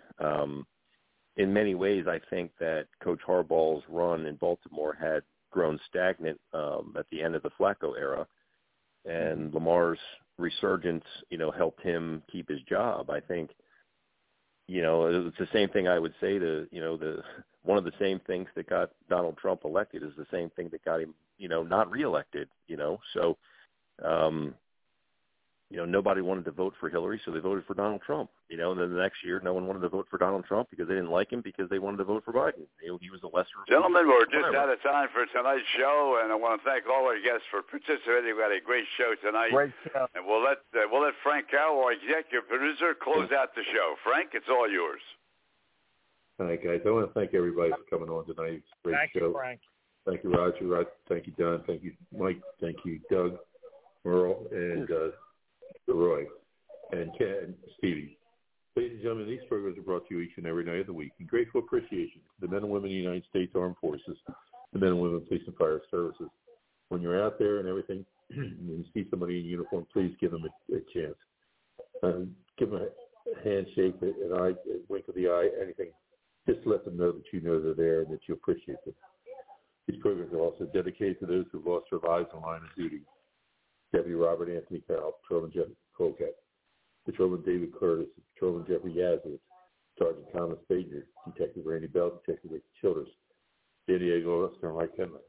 In many ways, I think that Coach Harbaugh's run in Baltimore had grown stagnant at the end of the Flacco era, and Lamar's resurgence, helped him keep his job. I think, it's the same thing I would say to, one of the same things that got Donald Trump elected is the same thing that got him, not reelected, So, nobody wanted to vote for Hillary, so they voted for Donald Trump. And then the next year, no one wanted to vote for Donald Trump because they didn't like him because they wanted to vote for Biden. He was a lesser. Gentlemen, we're just out of time for tonight's show, and I want to thank all our guests for participating. We had a great show tonight. Great show. And we'll let Frank Carroll, our executive producer, close out the show. Frank, it's all yours. All right, guys. I want to thank everybody for coming on tonight. It's a great show. Thank you, Frank. Thank you, Roger. Thank you, Don. Thank you, Mike. Thank you, Doug, Merle, and Roy, and Ken, and Stevie. Ladies and gentlemen, these programs are brought to you each and every night of the week in grateful appreciation to the men and women of the United States Armed Forces, the men and women of police and fire services. When you're out there and everything and see somebody in uniform, please give them a chance. Give them a handshake, a wink of the eye, anything. Just let them know that you know they're there and that you appreciate them. These programs are also dedicated to those who have lost their lives in the line of duty. Deputy Robert Anthony Powell, Patrolman Jeff Colcat, Patrolman David Curtis, Patrolman Jeffrey Yazowitz, Sergeant Thomas Bager, Detective Randy Bell, Detective Rick Childers, San Diego Officer Mike Henley,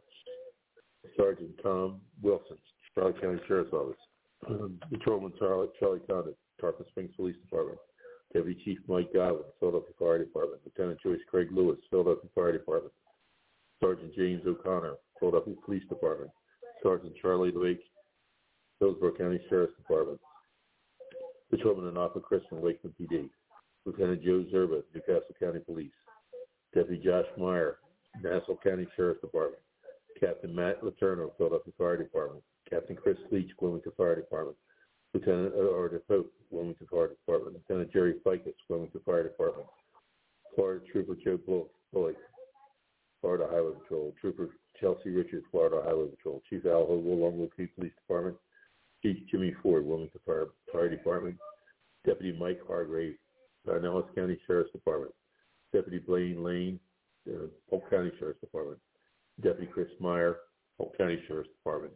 Sergeant Tom Wilson, Charlotte County Sheriff's Office, Patrolman Charlie Condit, Tarpon Springs Police Department, Deputy Chief Mike Godwin, Philadelphia Fire Department, Lieutenant Joyce Craig Lewis, Philadelphia Fire Department, Sergeant James O'Connor, Philadelphia Police Department, Sergeant Charlie Lake, Hillsborough County Sheriff's Department, Patrolman Anapa Christian, Lakeland PD, Lieutenant Joe Zerba, Newcastle County Police, Deputy Josh Meyer, Nassau County Sheriff's Department, Captain Matt Letourneau, Philadelphia Fire Department, Captain Chris Leach, Wilmington Fire Department, Lieutenant Arthur Pope, Wilmington Fire Department, Lieutenant Jerry Ficus, Wilmington Fire Department, Florida Trooper Joe Bullock, Florida Highway Patrol, Trooper Chelsea Richards, Florida Highway Patrol, Chief Al Hogle, Longwood Police Department, Chief Jimmy Ford, Wilmington Fire Department, Deputy Mike Hargrave, Pinellas County Sheriff's Department, Deputy Blaine Lane, Polk County Sheriff's Department, Deputy Chris Meyer, Polk County Sheriff's Department.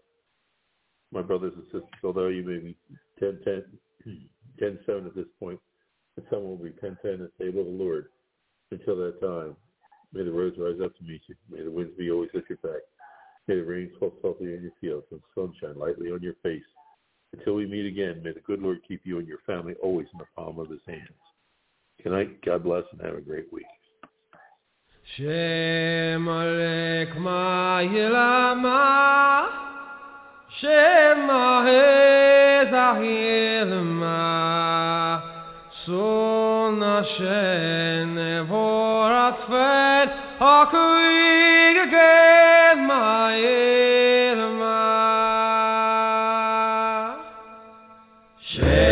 My brothers and sisters, although you may be 10-7 at this point, and some will be 10-10 and say, Little Lord, until that time, may the roads rise up to meet you. May the winds be always at your back. May the rain fall softly on your fields and sunshine lightly on your face. Until we meet again, may the good Lord keep you and your family always in the palm of his hands. Good night, God bless, and have a great week. Shem Alekma Yelama, Shem Ahezah Yelama, Son Hashem Nevorat Fel HaKuig Again Ma Yelama. Yeah.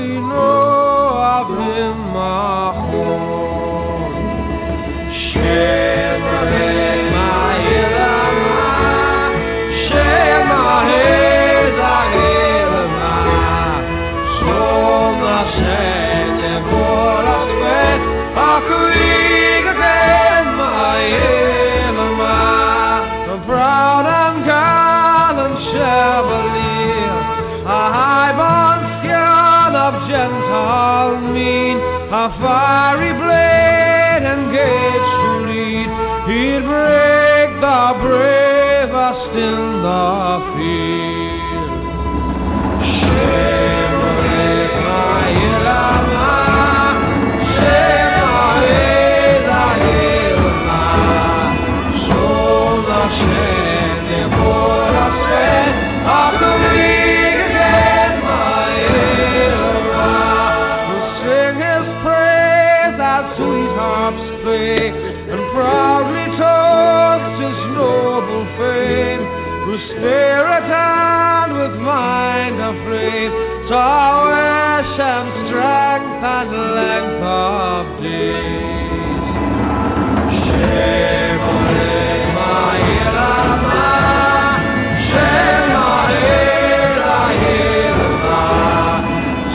we know of him are home. Share my head, I hear my soul, my shame, and what I sweat, I could eat again, my head, my proud and gallant chevalier, a high-born scion of gentle mien, a fiery blade and gates to lead, he'd break the bravest in the field. Chevrolet, my Elama, Chevrolet, I hail my soul, the shade, the board of strength, of the weak and my Elama, who sing his praise as sweethearts play, and proudly toast his noble fame, whose spirit and with mind aflame, prowess and strength and length of days. Chevrolet, my Elama, Chevrolet, I hail my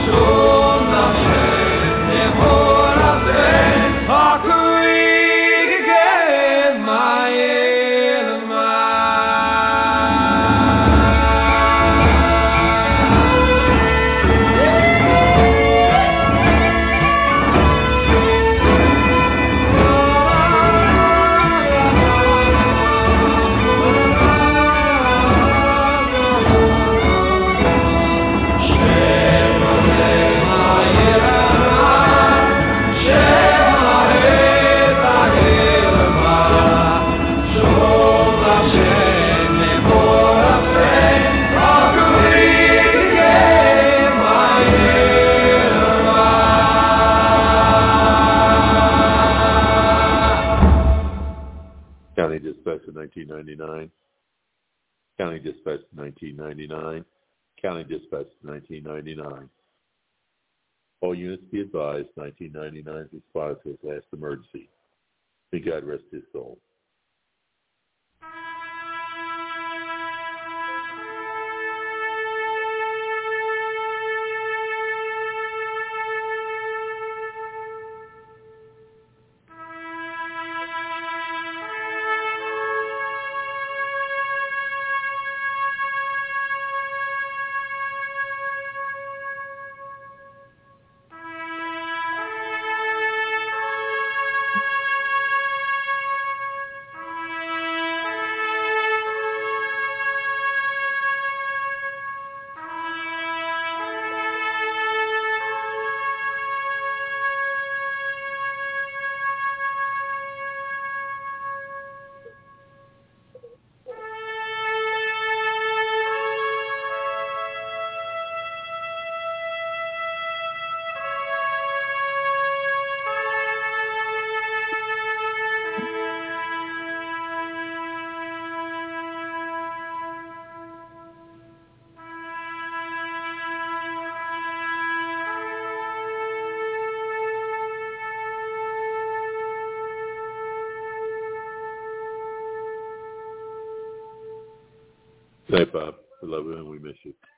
soul, the shade, the board of faith, a creek again, my Elama. County Dispatch of 1999, County Dispatch of 1999, County Dispatch of 1999. All units be advised, 1999 is spotted to his last emergency. May God rest his soul. Bye, Bob. We love you and we miss you.